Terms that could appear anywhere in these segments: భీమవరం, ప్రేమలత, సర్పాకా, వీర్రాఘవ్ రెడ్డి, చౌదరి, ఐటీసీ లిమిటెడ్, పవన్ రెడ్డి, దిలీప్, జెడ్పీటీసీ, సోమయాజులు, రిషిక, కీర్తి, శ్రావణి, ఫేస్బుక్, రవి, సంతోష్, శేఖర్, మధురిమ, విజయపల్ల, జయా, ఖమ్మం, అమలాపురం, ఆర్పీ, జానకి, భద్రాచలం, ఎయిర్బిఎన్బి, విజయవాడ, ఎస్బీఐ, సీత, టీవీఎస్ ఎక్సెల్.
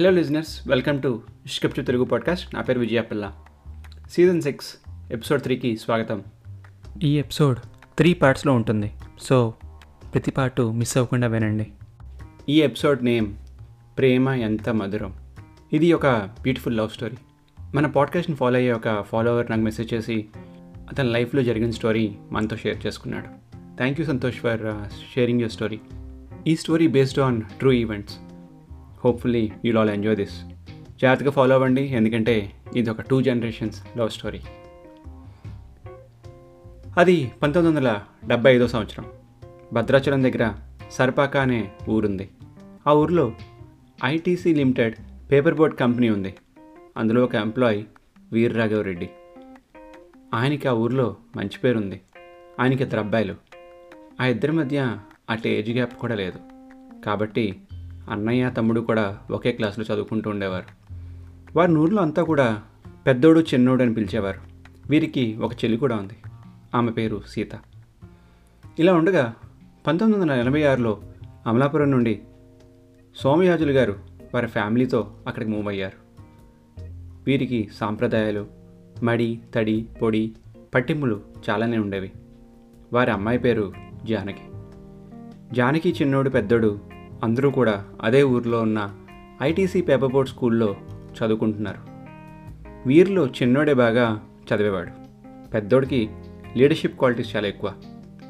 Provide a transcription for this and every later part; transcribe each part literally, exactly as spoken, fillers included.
Hello listeners, welcome to రిషిక Telugu podcast. నా పేరు విజయపల్ల. Season six episode త్రీకి స్వాగతం. ఈ ఎపిసోడ్ త్రీ పార్ట్స్లో ఉంటుంది, సో ప్రతి పార్టు మిస్ అవ్వకుండా వినండి. ఈ ఎపిసోడ్ నేమ్ ప్రేమ ఎంత మధురం. ఇది ఒక బ్యూటిఫుల్ లవ్ స్టోరీ. మన పాడ్కాస్ట్ని ఫాలో అయ్యే ఒక ఫాలోవర్ నాకు మెసేజ్ చేసి అతని లైఫ్లో జరిగిన స్టోరీ మనతో షేర్ చేసుకున్నాడు. Thank you సంతోష్ for sharing your story. ఈ story based on true events. Hopefully you'll all enjoy this. జాగ్రత్తగా ఫాలో అవ్వండి, ఎందుకంటే ఇది ఒక టూ జనరేషన్స్ లవ్ స్టోరీ. అది పంతొమ్మిది వందల డెబ్బై ఐదో సంవత్సరం భద్రాచలం దగ్గర సర్పాకా అనే ఊరుంది. ఆ ఊరిలో ఐటీసీ లిమిటెడ్ paper boat company ఉంది. అందులో ఒక ఎంప్లాయీ వీర్రాఘవ్ రెడ్డి. ఆయనకి ఆ ఊరిలో మంచి పేరుంది. ఆయనకి ఇద్దరు అబ్బాయిలు. ఆ ఇద్దరి మధ్య అటు ఏజ్ గ్యాప్ కూడా లేదు. కాబట్టి అన్నయ్య తమ్ముడు కూడా ఒకే క్లాసులో చదువుకుంటూ ఉండేవారు. వారి ఊర్లో అంతా కూడా పెద్దోడు చిన్నోడు అని పిలిచేవారు. వీరికి ఒక చెల్లి కూడా ఉంది. ఆమె పేరు సీత. ఇలా ఉండగా పంతొమ్మిది వందల ఎనభై ఆరులో అమలాపురం నుండి సోమయాజులు గారు వారి ఫ్యామిలీతో అక్కడికి మూవ్ అయ్యారు. వీరికి సాంప్రదాయాలు, మడి తడి పొడి పట్టింపులు చాలానే ఉండేవి. వారి అమ్మాయి పేరు జానకి. జానకి చిన్నోడు పెద్దోడు అందరూ కూడా అదే ఊర్లో ఉన్న ఐటీసీ పేపర్ బోట్ స్కూల్లో చదువుకుంటున్నారు. వీరిలో చిన్నోడే బాగా చదివేవాడు. పెద్దోడికి లీడర్షిప్ క్వాలిటీస్ చాలా ఎక్కువ,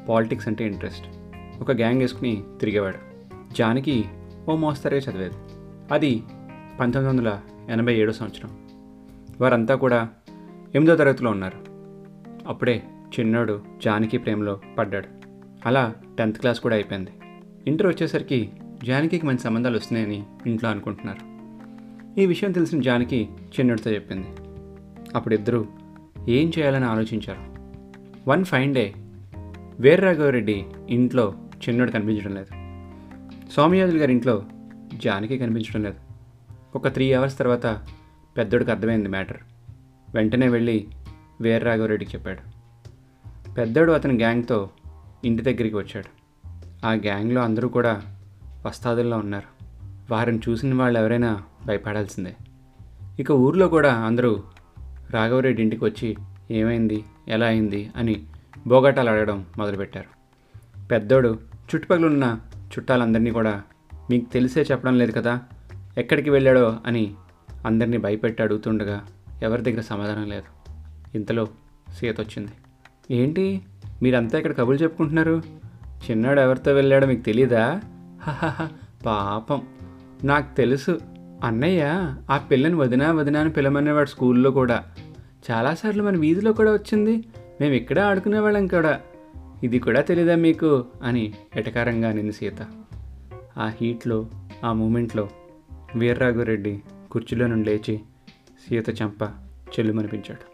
పాలిటిక్స్ అంటే ఇంట్రెస్ట్. ఒక గ్యాంగ్ వేసుకుని తిరిగేవాడు. జానకి ఓ మోస్తరుగా చదివేది. అది పంతొమ్మిది వందల ఎనభై ఏడో సంవత్సరం. వారంతా కూడా ఎనిమిదో తరగతిలో ఉన్నారు. అప్పుడే చిన్నోడు జానకి ప్రేమలో పడ్డాడు. అలా టెన్త్ క్లాస్ కూడా అయిపోయింది. ఇంటర్ వచ్చేసరికి జానకికి మంచి సంబంధాలు వస్తున్నాయని ఇంట్లో అనుకుంటున్నారు. ఈ విషయం తెలిసిన జానకి చిన్నడితో చెప్పింది. అప్పుడు ఇద్దరూ ఏం చేయాలని ఆలోచించారు. One fine day వీర్రాఘవ్ రెడ్డి ఇంట్లో చిన్నోడు కనిపించడం లేదు. సోమయాజులు గారి ఇంట్లో జానకి కనిపించడం లేదు. ఒక త్రీ అవర్స్ తర్వాత పెద్దోడికి అర్థమైంది మ్యాటర్. వెంటనే వెళ్ళి వీర్రాఘవ్ రెడ్డికి చెప్పాడు. పెద్దోడు అతని గ్యాంగ్తో ఇంటి దగ్గరికి వచ్చాడు. ఆ గ్యాంగ్లో అందరూ కూడా వస్తాదుల్లో ఉన్నారు. వారిని చూసిన వాళ్ళు ఎవరైనా భయపడాల్సిందే. ఇక ఊర్లో కూడా అందరూ రాఘవరెడ్డి ఇంటికి వచ్చి ఏమైంది, ఎలా అయింది అని బోగటాలు అడగడం మొదలుపెట్టారు. పెద్దోడు చుట్టుపక్కల ఉన్న చుట్టాలందరినీ కూడా మీకు తెలిసే చెప్పడం లేదు కదా, ఎక్కడికి వెళ్ళాడో అని అందరినీ భయపెట్టి అడుగుతుండగా ఎవరి దగ్గర సమాధానం లేదు. ఇంతలో సీత వచ్చింది. ఏంటి మీరంతా ఇక్కడ కబుర్లు చెప్పుకుంటున్నారు? చిన్నాడు ఎవరితో వెళ్ళాడో మీకు తెలీదా? హహహ పాపం, నాకు తెలుసు. అన్నయ్య ఆ పిల్లని వదినా వదినా అని పిలమనేవాడు స్కూల్లో కూడా. చాలాసార్లు మన వీధిలో కూడా వచ్చింది. మేము ఇక్కడే ఆడుకునేవాళ్ళం కూడా. ఇది కూడా తెలీదా మీకు అని ఎటకారంగా అనింది సీత. ఆ హీట్లో, ఆ మూమెంట్లో వీర్రాఘవ్ రెడ్డి కుర్చీలో నుండి లేచి సీత చెంప చెల్లుమనిపించాడు.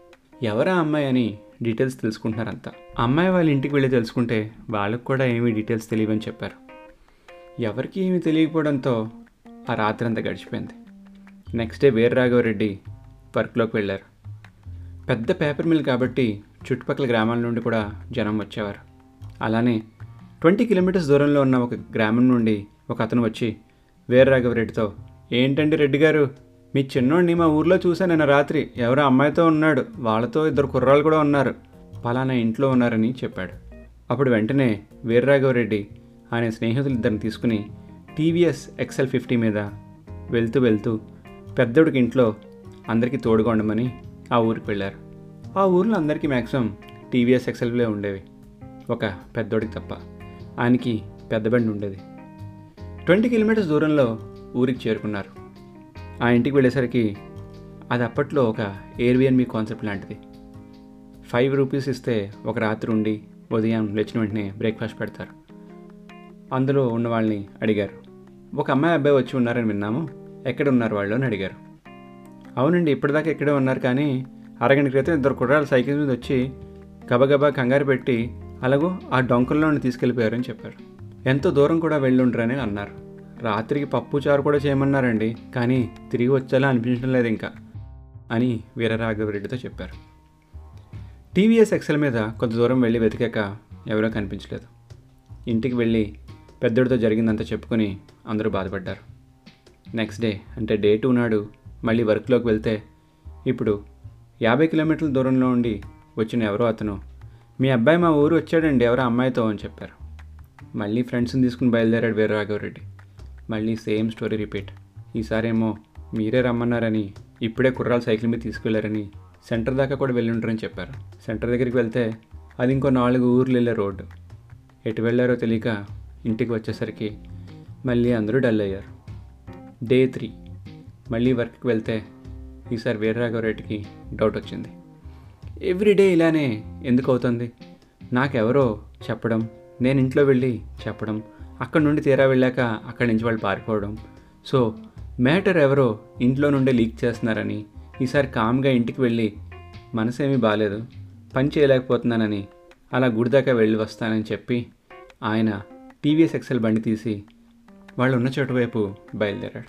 ఎవరా అమ్మాయి అని డీటెయిల్స్ తెలుసుకుంటున్నారంతా. అమ్మాయి వాళ్ళ ఇంటికి వెళ్ళి తెలుసుకుంటే వాళ్ళకు కూడా ఏమీ డీటెయిల్స్ తెలియవని చెప్పారు. ఎవరికి ఏమీ తెలియకపోవడంతో ఆ రాత్రి అంతా గడిచిపోయింది. నెక్స్ట్ డే వీర్రాఘవ్ రెడ్డి వర్క్లోకి వెళ్ళారు. పెద్ద పేపర్ మిల్ కాబట్టి చుట్టుపక్కల గ్రామాల నుండి కూడా జనం వచ్చేవారు. అలానే ట్వంటీ కిలోమీటర్స్ దూరంలో ఉన్న ఒక గ్రామం నుండి ఒక అతను వచ్చి వీర్రాఘవ్ రెడ్డితో, ఏంటండి రెడ్డి గారు, మీ చిన్నోడిని మా ఊర్లో చూశాను నిన్న రాత్రి. ఎవరో అమ్మాయితో ఉన్నాడు, వాళ్ళతో ఇద్దరు కుర్రాళ్ళు కూడా ఉన్నారు, పలానా ఇంట్లో ఉన్నారని చెప్పాడు. అప్పుడు వెంటనే వీర్రాఘవ్ రెడ్డి ఆయన స్నేహితులు ఇద్దరిని తీసుకుని టీవీఎస్ ఎక్సెల్ ఫిఫ్టీ మీద వెళ్తూ వెళ్తూ పెద్దోడికి ఇంట్లో అందరికీ తోడుగా ఉండమని ఆ ఊరికి వెళ్ళారు. ఆ ఊర్లో అందరికీ మ్యాక్సిమం టీవీఎస్ ఎక్సెల్వే ఉండేవి, ఒక పెద్దోడికి తప్ప. ఆయనకి పెద్ద బండి ఉండేది. ట్వంటీ కిలోమీటర్స్ దూరంలో ఊరికి చేరుకున్నారు. ఆ ఇంటికి వెళ్ళేసరికి అది అప్పట్లో ఒక ఎయిర్బిఎన్బి కాన్సెప్ట్ లాంటిది. ఫైవ్ రూపీస్ ఇస్తే ఒక రాత్రి ఉండి ఉదయం లేచిన వెంటనే బ్రేక్ఫాస్ట్ పెడతారు. అందులో ఉన్న వాళ్ళని అడిగారు. ఒక అమ్మాయి అబ్బాయి వచ్చి ఉన్నారని విన్నాము, ఎక్కడ ఉన్నారు వాళ్ళు అని అడిగారు. అవునండి, ఇప్పటిదాకా ఇక్కడే ఉన్నారు, కానీ అరగంట క్రితం ఇద్దరు కుర్రాళ్ళు సైకిల్ మీద వచ్చి గబగబా కంగారు పెట్టి అలాగో ఆ డొంకల్లోని తీసుకెళ్ళిపోయారని చెప్పారు. ఎంతో దూరం కూడా వెళ్ళుంటారని అన్నారు. రాత్రికి పప్పు చారు కూడా చేయమన్నారండి, కానీ తిరిగి వచ్చేలా అనిపించడం లేదు ఇంకా అని వీర్రాఘవ్ రెడ్డితో చెప్పారు. టీవీఎస్ ఎక్సెల్ మీద కొంత దూరం వెళ్ళి వెతికాక ఎవరో కనిపించలేదు. ఇంటికి వెళ్ళి పెద్దోడితో జరిగిందంతా చెప్పుకుని అందరూ బాధపడ్డారు. నెక్స్ట్ డే అంటే డే టూ నాడు మళ్ళీ వర్క్లోకి వెళ్తే ఇప్పుడు యాభై కిలోమీటర్ల దూరంలో ఉండి వచ్చిన ఎవరో అతను, మీ అబ్బాయి మా ఊరు వచ్చాడండి ఎవరో అమ్మాయితో అని చెప్పారు. మళ్ళీ ఫ్రెండ్స్ని తీసుకుని బయలుదేరాడు వీర్రాఘవ్ రెడ్డి. మళ్ళీ సేమ్ స్టోరీ రిపీట్. ఈసారేమో మీరే రమ్మన్నారని, ఇప్పుడే కుర్రాలు సైకిల్ మీద తీసుకెళ్లారని, సెంటర్ దాకా కూడా వెళ్ళి ఉంటారని చెప్పారు. సెంటర్ దగ్గరికి వెళ్తే అది ఇంకో నాలుగు ఊర్లు వెళ్ళే రోడ్డు. ఎటు వెళ్ళారో తెలియక ఇంటికి వచ్చేసరికి మళ్ళీ అందరూ డల్ అయ్యారు. డే త్రీ మళ్ళీ వర్క్కి వెళ్తే ఈసారి వీర్రాఘవ్ రెడ్డికి డౌట్ వచ్చింది. ఎవ్రీడే ఇలానే ఎందుకు అవుతుంది? నాకెవరో చెప్పడం, నేను ఇంట్లో వెళ్ళి చెప్పడం, అక్కడ నుండి తీరా వెళ్ళాక అక్కడి నుంచి వాళ్ళు పారిపోవడం. సో మ్యాటర్ ఎవరో ఇంట్లో నుండే లీక్ చేస్తున్నారని, ఈసారి కామ్గా ఇంటికి వెళ్ళి మనసేమీ బాగాలేదు, పని చేయలేకపోతున్నానని, అలా గుడి దాకా వెళ్ళి వస్తానని చెప్పి ఆయన టీవీఎస్ ఎక్సెల్ బండి తీసి వాళ్ళు ఉన్న చోటు వైపు బయలుదేరాడు.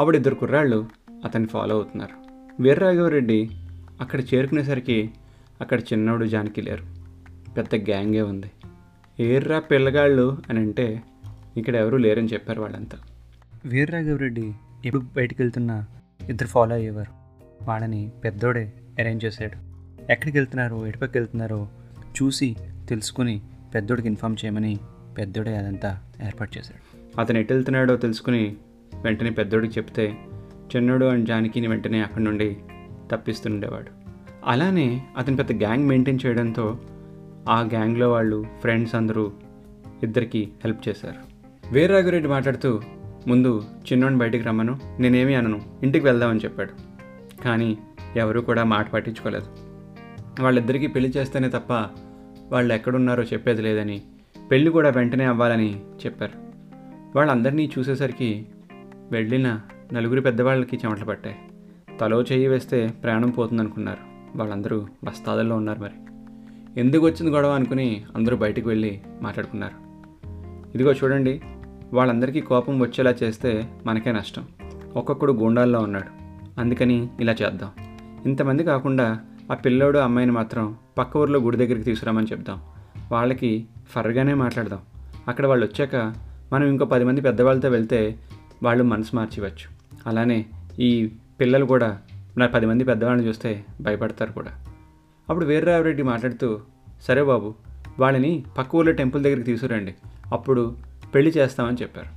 అప్పుడు ఇద్దరు కుర్రాళ్ళు అతన్ని ఫాలో అవుతున్నారు. వీర్రాఘవ్ రెడ్డి అక్కడ చేరుకునేసరికి అక్కడ చిన్నోడు జానకి లేరు, పెద్ద గ్యాంగే ఉంది. ఏర్రా పిల్లగాళ్ళు అని అంటే ఇక్కడ ఎవరూ లేరని చెప్పారు వాళ్ళంతా. వీర్రాఘవ్ రెడ్డి ఎప్పుడు బయటికి వెళ్తున్నా ఇద్దరు ఫాలో అయ్యేవారు. వాళ్ళని పెద్దోడే అరేంజ్ చేశాడు. ఎక్కడికి వెళ్తున్నారో ఎటుపక్క వెళ్తున్నారో చూసి తెలుసుకుని పెద్దోడికి ఇన్ఫామ్ చేయమని పెద్దోడే అదంతా ఏర్పాటు చేశాడు. అతను ఎటు వెళ్తున్నాడో తెలుసుకుని వెంటనే పెద్దోడికి చెప్తే చిన్నోడు అండ్ జానకిని వెంటనే అక్కడి నుండి తప్పిస్తుండేవాడు. అలానే అతను పెద్ద గ్యాంగ్ మెయింటైన్ చేయడంతో ఆ గ్యాంగ్లో వాళ్ళు ఫ్రెండ్స్ అందరూ ఇద్దరికి హెల్ప్ చేశారు. వీర్రాఘవ్ రెడ్డి మాట్లాడుతూ ముందు చిన్నోడిని బయటికి రమ్మను, నేనేమీ అనను, ఇంటికి వెళ్దామని చెప్పాడు. కానీ ఎవరూ కూడా మాట పట్టించుకోలేదు. వాళ్ళిద్దరికీ పెళ్లి చేస్తేనే తప్ప వాళ్ళు ఎక్కడున్నారో చెప్పేది లేదని, పెళ్ళి కూడా వెంటనే అవ్వాలని చెప్పారు. వాళ్ళందరినీ చూసేసరికి వెళ్ళిన నలుగురు పెద్దవాళ్ళకి చెమటలు పట్టాయి. తలో చెయ్యి వేస్తే ప్రాణం పోతుందనుకున్నారు. వాళ్ళందరూ బస్తాదల్లో ఉన్నారు. మరి ఎందుకు వచ్చింది గొడవ అనుకుని అందరూ బయటకు వెళ్ళి మాట్లాడుకున్నారు. ఇదిగో చూడండి, వాళ్ళందరికీ కోపం వచ్చేలా చేస్తే మనకే నష్టం. ఒక్కొక్కడు గూండాల్లో ఉన్నాడు, అందుకని ఇలా చేద్దాం. ఇంతమంది కాకుండా ఆ పిల్లోడు అమ్మాయిని మాత్రం పక్క ఊర్లో గుడి దగ్గరికి తీసుకురామని చెప్దాం. వాళ్ళకి ఫర్గానే మాట్లాడదాం. అక్కడ వాళ్ళు వచ్చాక మనం ఇంకో పది మంది పెద్దవాళ్ళతో వెళ్తే వాళ్ళు మనసు మార్చివచ్చు. అలానే ఈ పిల్లలు కూడా నా పది మంది పెద్దవాళ్ళని చూస్తే భయపడతారు కూడా. అప్పుడు వీర్రాఘవ్ రెడ్డి మాట్లాడుతూ, సరే బాబు, వాళ్ళని పక్క ఊర్లో టెంపుల్ దగ్గరికి తీసుకురండి, అప్పుడు పెళ్లి చేస్తామని చెప్పారు.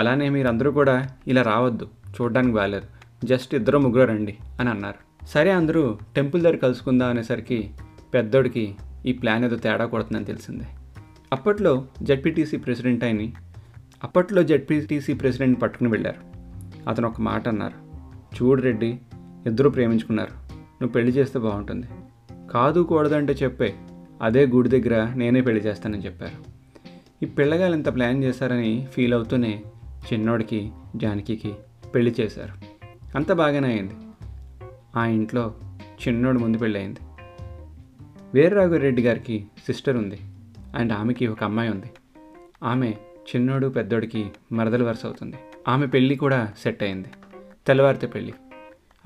అలానే మీరందరూ కూడా ఇలా రావద్దు, చూడడానికి బాగాలేదు, జస్ట్ ఇద్దరు ముగ్గురు రండి అని అన్నారు. సరే అందరూ టెంపుల్ దగ్గర కలుసుకుందాం అనేసరికి పెద్దోడికి ఈ ప్లాన్ ఏదో తేడా కొడుతుందని తెలిసిందే. అప్పట్లో జెడ్పీటీసీ ప్రెసిడెంట్ అయిన అప్పట్లో జెడ్పీటీసీ ప్రెసిడెంట్ పట్టుకుని వెళ్ళారు. అతను ఒక మాట అన్నారు, చూడు రెడ్డి, ఇద్దరూ ప్రేమించుకున్నారు, నువ్వు పెళ్లి చేస్తే బాగుంటుంది, కాదు కూడదంటే చెప్పే, అదే గుడి దగ్గర నేనే పెళ్లి చేస్తానని చెప్పారు. ఈ పిల్లగాళ్ళు ఇంత ప్లాన్ చేశారని ఫీల్ అవుతూనే చిన్నోడికి జానకికి పెళ్లి చేశారు. అంత బాగానే అయింది. ఆ ఇంట్లో చిన్నోడు ముందు పెళ్ళయింది. వీర్రాఘవ్ రెడ్డి గారికి సిస్టర్ ఉంది, అండ్ ఆమెకి ఒక అమ్మాయి ఉంది. ఆమె చిన్నోడు పెద్దోడికి మరదల వరుస అవుతుంది. ఆమె పెళ్ళి కూడా సెట్ అయింది. తెల్లవారితే పెళ్ళి.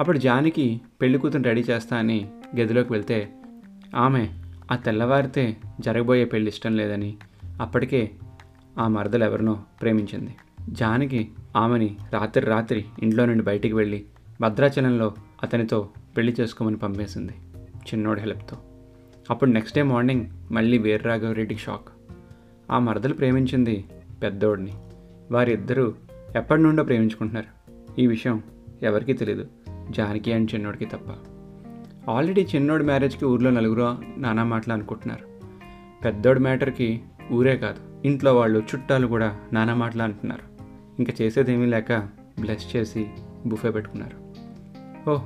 అప్పుడు జానకి పెళ్లి కూతురు రెడీ చేస్తా అని గదిలోకి వెళ్తే ఆమె ఆ తెల్లవారితే జరగబోయే పెళ్ళి ఇష్టం లేదని, అప్పటికే ఆ మరదలు ఎవరినో ప్రేమించింది. జానకి ఆమెని రాత్రి రాత్రి ఇంట్లో నుండి బయటికి వెళ్ళి భద్రాచలంలో అతనితో పెళ్లి చేసుకోమని పంపేసింది చిన్నోడి హెల్ప్తో. అప్పుడు నెక్స్ట్ డే మార్నింగ్ మళ్ళీ వీర్రాఘవ్ రెడ్డికి షాక్. ఆ మరదలు ప్రేమించింది పెద్దోడిని. వారిద్దరూ ఎప్పటి నుండో ప్రేమించుకుంటున్నారు. ఈ విషయం ఎవరికీ తెలియదు, జానకి అండ్ చిన్నోడికి తప్ప. ఆల్రెడీ చిన్నోడి మ్యారేజ్కి ఊర్లో నలుగురు నానా మాటలు అనుకుంటున్నారు. పెద్దోడి మ్యాటర్కి ఊరే కాదు, ఇంట్లో వాళ్ళు చుట్టాలు కూడా నానా మాటలు అంటున్నారు. ఇంకా చేసేదేమీ లేక బ్లెస్ చేసి బుఫే పెట్టుకున్నారు. ఓహ్,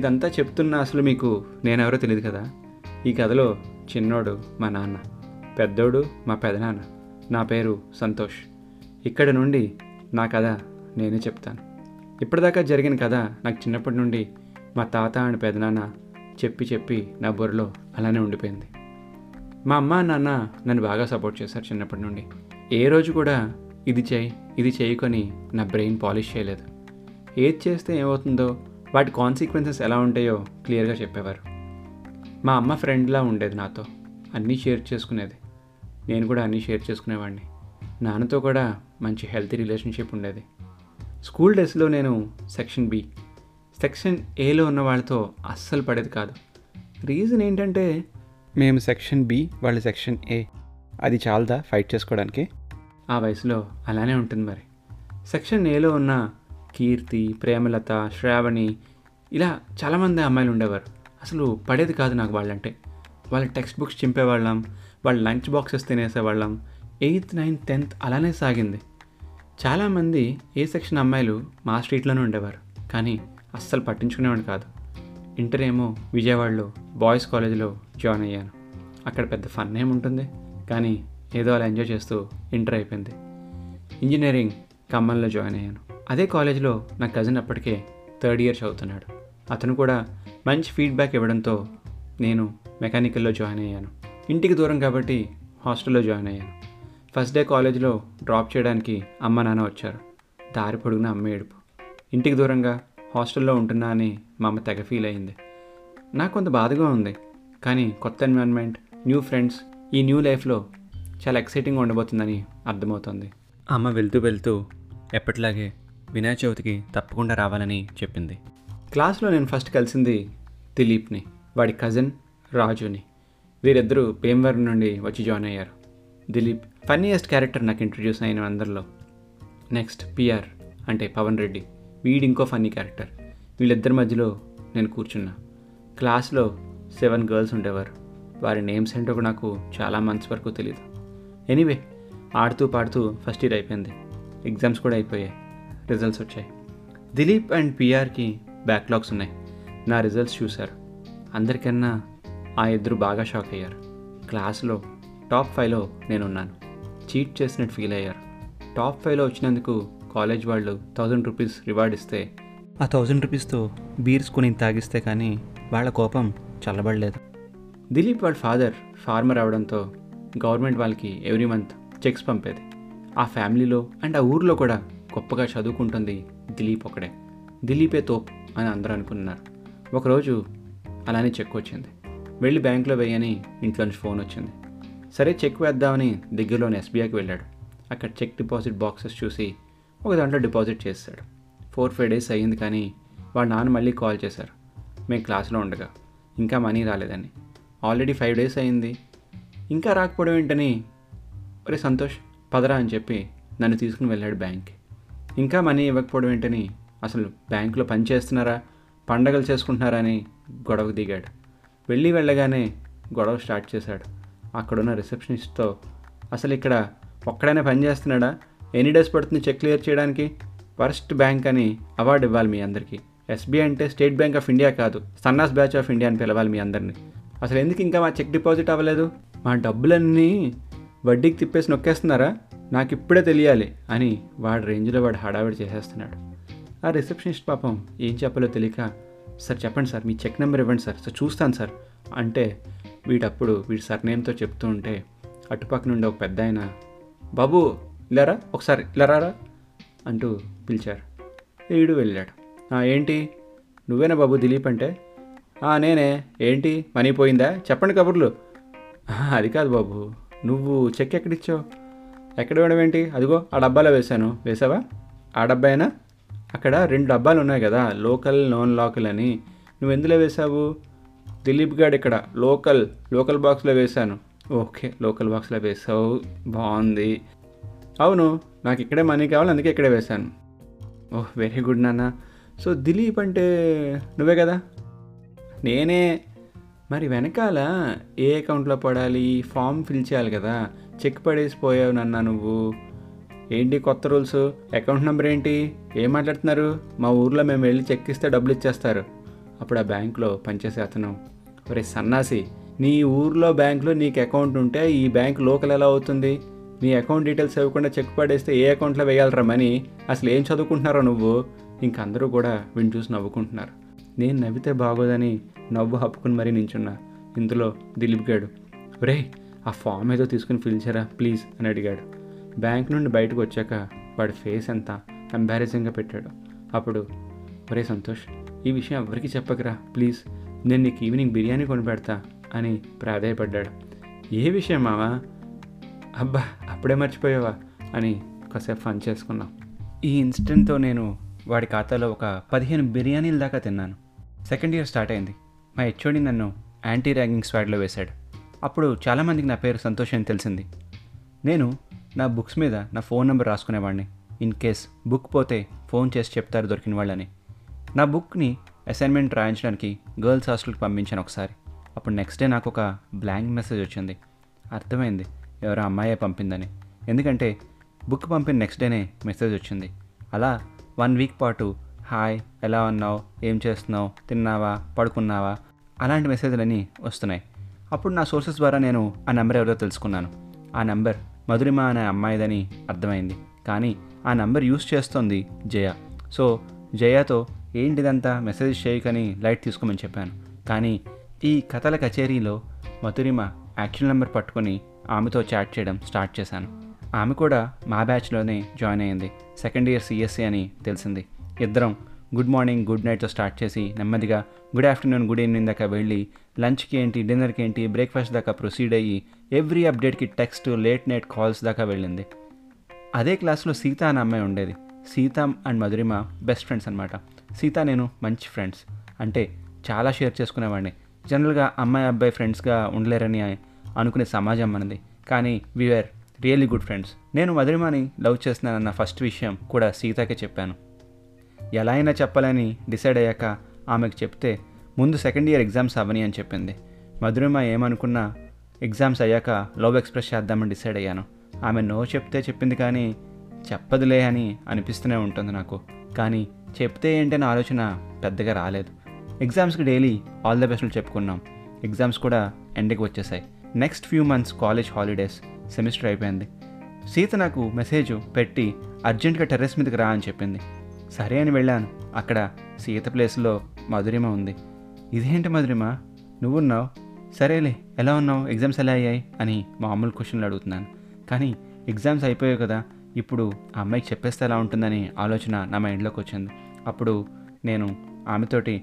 ఇదంతా చెప్తున్నా అసలు మీకు నేనెవరో తెలియదు కదా. ఈ కథలో చిన్నోడు మా నాన్న, పెద్దోడు మా పెదనాన్న. నా పేరు సంతోష్. ఇక్కడ నుండి నా కథ నేనే చెప్తాను. ఇప్పటిదాకా జరిగిన కథ నాకు చిన్నప్పటి నుండి మా తాత అండ్ పెదనాన్న చెప్పి చెప్పి నా బుర్రలో అలానే ఉండిపోయింది. మా అమ్మ నాన్న నన్ను బాగా సపోర్ట్ చేశారు చిన్నప్పటి నుండి. ఏ రోజు కూడా ఇది చేయి ఇది చేయకొని నా బ్రెయిన్ పాలిష్ చేయలేదు. ఏది చేస్తే ఏమవుతుందో, వాటి కాన్సిక్వెన్సెస్ ఎలా ఉంటాయో క్లియర్గా చెప్పేవారు. మా అమ్మ ఫ్రెండ్లా ఉండేది నాతో, అన్నీ షేర్ చేసుకునేది. నేను కూడా అన్నీ షేర్ చేసుకునేవాడిని. నాన్నతో కూడా మంచి హెల్తీ రిలేషన్షిప్ ఉండేది. స్కూల్ డేస్లో నేను సెక్షన్ బి సెక్షన్ ఏలో ఉన్న వాళ్ళతో అస్సలు పడేది కాదు. రీజన్ ఏంటంటే మేము సెక్షన్ బి, వాళ్ళు సెక్షన్ ఏ. అది చాలదా ఫైట్ చేసుకోవడానికి? ఆ వయసులో అలానే ఉంటుంది మరి. సెక్షన్ ఏలో ఉన్న కీర్తి, ప్రేమలత, శ్రావణి ఇలా చాలామంది అమ్మాయిలు ఉండేవారు. అసలు పడేది కాదు నాకు వాళ్ళంటే. వాళ్ళ టెక్స్ట్ బుక్స్ చింపేవాళ్ళం, వాళ్ళ లంచ్ బాక్సెస్ తినేసేవాళ్ళం. ఎయిత్, నైన్త్, టెన్త్ అలానే సాగింది. చాలామంది ఏ సెక్షన్ అమ్మాయిలు మా స్ట్రీట్లోనే ఉండేవారు, కానీ అస్సలు పట్టించుకునేవాడు కాదు. ఇంటర్ ఏమో విజయవాడలో బాయ్స్ కాలేజీలో జాయిన్ అయ్యాను. అక్కడ పెద్ద ఫన్ ఏముంటుంది, కానీ ఏదో అలా ఎంజాయ్ చేస్తూ ఇంటర్ అయిపోయింది. ఇంజనీరింగ్ ఖమ్మంలో జాయిన్ అయ్యాను. అదే కాలేజీలో నా కజిన్ అప్పటికే థర్డ్ ఇయర్ చదువుతున్నాడు. అతను కూడా మంచి ఫీడ్బ్యాక్ ఇవ్వడంతో నేను మెకానికల్లో జాయిన్ అయ్యాను. ఇంటికి దూరం కాబట్టి హాస్టల్లో జాయిన్ అయ్యాను. ఫస్ట్ డే కాలేజీలో డ్రాప్ చేయడానికి అమ్మ నాన్న వచ్చారు. దారి పొడుగున అమ్మ ఏడుపు. ఇంటికి దూరంగా హాస్టల్లో ఉంటున్నా అని మా అమ్మ తెగ ఫీల్ అయింది. నాకు కొంత బాధగా ఉంది, కానీ కొత్త ఎన్విరాన్మెంట్, న్యూ ఫ్రెండ్స్, ఈ న్యూ లైఫ్లో చాలా ఎక్సైటింగ్గా ఉండబోతుందని అర్థమవుతుంది. అమ్మ వెళ్తూ వెళ్తూ ఎప్పటిలాగే వినాయక చవితికి తప్పకుండా రావాలని చెప్పింది. క్లాస్లో నేను ఫస్ట్ కలిసింది దిలీప్ని, వాడి కజిన్ రాజుని. వీరిద్దరూ భీమవరం నుండి వచ్చి జాయిన్ అయ్యారు. దిలీప్ ఫన్నీయెస్ట్ క్యారెక్టర్ నాకు ఇంట్రడ్యూస్ అయిన అందరిలో. నెక్స్ట్ పిఆర్ అంటే పవన్ రెడ్డి, వీడి ఇంకో ఫన్నీ క్యారెక్టర్. వీళ్ళిద్దరి మధ్యలో నేను కూర్చున్నా. క్లాస్లో సెవెన్ గర్ల్స్ ఉండేవారు. వారి నేమ్స్ ఏంటో నాకు చాలా మంత్స్ వరకు తెలియదు. ఎనీవే ఆడుతూ పాడుతూ ఫస్ట్ ఇయర్ అయిపోయింది. ఎగ్జామ్స్ కూడా అయిపోయాయి, రిజల్ట్స్ వచ్చాయి. దిలీప్ అండ్ పిఆర్కి బ్యాక్లాగ్స్ ఉన్నాయి. నా రిజల్ట్స్ చూశారు. అందరికన్నా ఆ ఇద్దరు బాగా షాక్ అయ్యారు. క్లాస్లో టాప్ ఫైవ్లో నేనున్నాను. చీట్ చేసినట్టు ఫీల్ అయ్యారు. టాప్ ఫైవ్లో వచ్చినందుకు కాలేజ్ వాళ్ళు థౌజండ్ రూపీస్ రివార్డ్ ఇస్తే, ఆ థౌజండ్ రూపీస్తో బీర్స్ కొని తాగిస్తే కానీ వాళ్ళ కోపం చల్లబడలేదు. దిలీప్ వాళ్ళ ఫాదర్ ఫార్మర్ అవడంతో గవర్నమెంట్ వాళ్ళకి ఎవ్రీ మంత్ చెక్స్ పంపేది. ఆ ఫ్యామిలీలో అండ్ ఆ ఊర్లో కూడా గొప్పగా చదువుకుంటుంది దిలీప్ ఒకడే. దిలీపే తోప్ అని అందరూ అనుకున్నారు. ఒకరోజు అలానే చెక్ వచ్చింది. వెళ్ళి బ్యాంకులో వేయని ఇంట్లో నుంచి ఫోన్ వచ్చింది. సరే చెక్ వేద్దామని దగ్గరలోని ఎస్బీఐకి వెళ్ళాడు. అక్కడ చెక్ డిపాజిట్ బాక్సెస్ చూసి ఒక దాంట్లో డిపాజిట్ చేశాడు. ఫోర్ ఫైవ్ డేస్ అయ్యింది, కానీ వాడు నాన్న మళ్ళీ కాల్ చేశారు మేము క్లాస్లో ఉండగా, ఇంకా మనీ రాలేదని. ఆల్రెడీ ఫైవ్ డేస్ అయ్యింది, ఇంకా రాకపోవడం ఏంటని, ఒరే సంతోష్ పదరా అని చెప్పి నన్ను తీసుకుని వెళ్ళాడు బ్యాంక్కి. ఇంకా మనీ ఇవ్వకపోవడం ఏంటని, అసలు బ్యాంకులో పని చేస్తున్నారా పండగలు చేసుకుంటున్నారా అని గొడవకు దిగాడు. వెళ్ళి వెళ్ళగానే గొడవ స్టార్ట్ చేశాడు. అక్కడున్న రిసెప్షనిస్ట్తో అసలు ఇక్కడ ఒక్కడైనా పని చేస్తున్నాడా, ఎన్ని డేస్ పడుతుంది చెక్ క్లియర్ చేయడానికి, వర్స్ట్ బ్యాంక్ అని అవార్డు ఇవ్వాలి మీ అందరికీ, ఎస్బీఐ అంటే స్టేట్ బ్యాంక్ ఆఫ్ ఇండియా కాదు సన్నాస్ బ్యాచ్ ఆఫ్ ఇండియా అని పిలవాలి మీ అందరినీ, అసలు ఎందుకు ఇంకా మా చెక్ డిపాజిట్ అవ్వలేదు, మా డబ్బులన్నీ వడ్డీకి తిప్పేసి నొక్కేస్తున్నారా, నాకు ఇప్పుడే తెలియాలి అని వాడి రేంజ్లో వాడు హడావిడి చేసేస్తున్నాడు. ఆ రిసెప్షనిస్ట్ పాపం ఏం చెప్పాలో తెలియక, సార్ చెప్పండి సార్, మీ చెక్ నెంబర్ ఇవ్వండి సార్, సార్ చూస్తాను సార్ అంటే వీటప్పుడు వీడి సర్నేమ్తో చెప్తూ ఉంటే అటుపక్క నుండి ఒక పెద్ద ఆయన, బాబు ఇలారా ఒకసారి ఇలారారా అంటూ పిలిచారు. వీడు వెళ్ళాడు. ఏంటి నువ్వేనా బాబు దిలీప్ అంటే, నేనే, ఏంటి మనీ పోయిందా చెప్పండి కబుర్లు, అది కాదు బాబు నువ్వు చెక్ ఎక్కడిచ్చావు, ఎక్కడ ఇవ్వడం ఏంటి, అదిగో ఆ డబ్బాలో వేశాను, వేసావా ఆ డబ్బా అయినా, అక్కడ రెండు డబ్బాలు ఉన్నాయి కదా లోకల్ నాన్ లోకల్ అని, నువ్వు ఎందులో వేసావు, దిలీప్ గారు ఇక్కడ లోకల్ లోకల్ బాక్స్లో వేశాను, ఓకే లోకల్ బాక్స్లో వేసావు బాగుంది, అవును నాకు ఇక్కడే మనీ కావాలి అందుకే ఇక్కడే వేశాను, ఓహ్ వెరీ గుడ్ నాన్న, సో దిలీప్ అంటే నువ్వే కదా, నేనే, మరి వెనకాల ఏ అకౌంట్లో పడాలి, ఫామ్ ఫిల్ చేయాలి కదా, చెక్ పడేసిపోయావు నాన్న నువ్వు, ఏంటి కొత్త రూల్స్, అకౌంట్ నెంబర్ ఏంటి, ఏం మాట్లాడుతున్నారు, మా ఊర్లో మేము వెళ్ళి చెక్ ఇస్తే డబ్బులు ఇచ్చేస్తారు. అప్పుడు ఆ బ్యాంకులో పనిచేసే అతను, ఒరే సన్నాసి నీ ఊర్లో బ్యాంకులో నీకు అకౌంట్ ఉంటే ఈ బ్యాంక్ లోకల్ ఎలా అవుతుంది, నీ అకౌంట్ డీటెయిల్స్ ఇవ్వకుండా చెక్ పడేస్తే ఏ అకౌంట్లో వేయాలరా మనీ, అసలు ఏం చదువుకుంటున్నారో నువ్వు, ఇంకందరూ కూడా వీడిని చూసి నవ్వుకుంటున్నారు. నేను నవ్వితే బాగోదని నవ్వు హప్పుకుని మరీ నించున్నా. ఇందులో దిలీప్ గారు, ఒరే ఆ ఫామ్ ఏదో తీసుకుని ఫిల్ చేయరా ప్లీజ్ అని అడిగాడు. బ్యాంక్ నుండి బయటకు వచ్చాక వాడి ఫేస్ అంతా ఎంబారెసింగ్గా పెట్టాడు. అప్పుడు, ఒరే సంతోష్ ఈ విషయం ఎవరికి చెప్పకరా ప్లీజ్, నేను నీకు ఈవినింగ్ బిర్యానీ కొనిపెడతా అని ప్రాధాయపడ్డాడు. ఏ విషయం మావా, అబ్బా అప్పుడే మర్చిపోయావా అని కాసేపు ఫన్ చేసుకున్నాం. ఈ ఇన్సిడెంట్తో నేను వాడి ఖాతాలో ఒక పదిహేను బిర్యానీల దాకా తిన్నాను. సెకండ్ ఇయర్ స్టార్ట్ అయింది. మా హెచ్ఓడి నన్ను యాంటీ ర్యాగింగ్ స్క్వాడ్లో వేశాడు. అప్పుడు చాలామందికి నా పేరు సంతోష్ అని తెలిసింది. నేను నా బుక్స్ మీద నా ఫోన్ నెంబర్ రాసుకునేవాడిని, ఇన్ కేస్ బుక్ పోతే ఫోన్ చేసి చెప్తారు దొరికిన వాళ్ళని. నా బుక్ని అసైన్మెంట్ రాయించడానికి గర్ల్స్ హాస్టల్కి పంపించాను ఒకసారి. అప్పుడు నెక్స్ట్ డే నాకు ఒక బ్లాంక్ మెసేజ్ వచ్చింది. అర్థమైంది ఎవరో అమ్మాయే పంపిందని, ఎందుకంటే బుక్ పంపిన నెక్స్ట్ డేనే మెసేజ్ వచ్చింది. అలా వన్ వీక్ పాటు హాయ్, ఎలా ఉన్నావు, ఏం చేస్తున్నావు, తిన్నావా, పడుకున్నావా, అలాంటి మెసేజ్లన్నీ వస్తున్నాయి. అప్పుడు నా సోర్సెస్ ద్వారా నేను ఆ నెంబర్ ఎవరో తెలుసుకున్నాను. ఆ నెంబర్ మధురిమ అనే అమ్మాయిదని అర్థమైంది, కానీ ఆ నెంబర్ యూస్ చేస్తోంది జయా. సో జయాతో ఏంటిదంతా మెసేజ్ చేయకని లైట్ తీసుకోమని చెప్పాను. కానీ ఈ కథల కచేరీలో మధురిమ యాక్చువల్ నెంబర్ పట్టుకొని ఆమెతో చాట్ చేయడం స్టార్ట్ చేశాను. ఆమె కూడా మా బ్యాచ్లోనే జాయిన్ అయ్యింది. సెకండ్ ఇయర్ సిఎస్సి అని తెలిసింది. ఇద్దరం గుడ్ మార్నింగ్, గుడ్ నైట్తో స్టార్ట్ చేసి నెమ్మదిగా గుడ్ ఆఫ్టర్నూన్, గుడ్ ఈవినింగ్ దాకా వెళ్ళి లంచ్కి ఏంటి, డిన్నర్కి ఏంటి, బ్రేక్ఫాస్ట్ దాకా ప్రొసీడ్ అయ్యి ఎవ్రీ అప్డేట్కి టెక్స్ట్, లేట్ నైట్ కాల్స్ దాకా వెళ్ళింది. అదే క్లాస్లో సీత అనే అమ్మాయి ఉండేది. సీత and మధురిమ best friends అనమాట. సీత నేను మంచి ఫ్రెండ్స్, అంటే చాలా షేర్ చేసుకునేవాడిని. జనరల్గా అమ్మాయి అబ్బాయి ఫ్రెండ్స్గా ఉండలేరని అనుకునే సమాజం మనది, కానీ వీఆర్ రియల్లీ గుడ్ ఫ్రెండ్స్. నేను మధురిమని లవ్ చేస్తున్నానన్న ఫస్ట్ విషయం కూడా సీతకే చెప్పాను. ఎలా అయినా చెప్పాలని డిసైడ్ అయ్యాక ఆమెకు చెప్తే ముందు సెకండ్ ఇయర్ ఎగ్జామ్స్ అవని అని చెప్పింది. మధురిమ ఏమనుకున్నా ఎగ్జామ్స్ అయ్యాక లవ్ ఎక్స్ప్రెస్ చేద్దామని డిసైడ్ అయ్యాను. ఆమె నో చెప్తే చెప్పింది కానీ చెప్పదులే అని అనిపిస్తూనే ఉంటుంది నాకు, కానీ చెప్తే ఏంటనే ఆలోచన పెద్దగా రాలేదు. ఎగ్జామ్స్కి డైలీ ఆల్ ద బెస్ట్లు చెప్పుకున్నాం. ఎగ్జామ్స్ కూడా ఎండ్కి వచ్చేసాయి. Next few months college holidays, semester అయిపోయింది. సీత నాకు మెసేజ్ పెట్టి అర్జెంటుగా టెర్రస్ మీదకి రా అని చెప్పింది. సరే అని వెళ్ళాను. అక్కడ సీత ప్లేస్లో మధురిమ ఉంది. ఇదేంటి మధురిమ నువ్వున్నావు, సరేలే ఎలా ఉన్నావు, ఎగ్జామ్స్ ఎలా అయ్యాయి అని మామూలు క్వశ్చన్లు అడుగుతున్నాను. కానీ ఎగ్జామ్స్ అయిపోయావు కదా, ఇప్పుడు ఆ అమ్మాయికి చెప్పేస్తే ఎలా ఉంటుందని ఆలోచన నా మైండ్లోకి వచ్చింది. అప్పుడు నేను ఆమెతోటి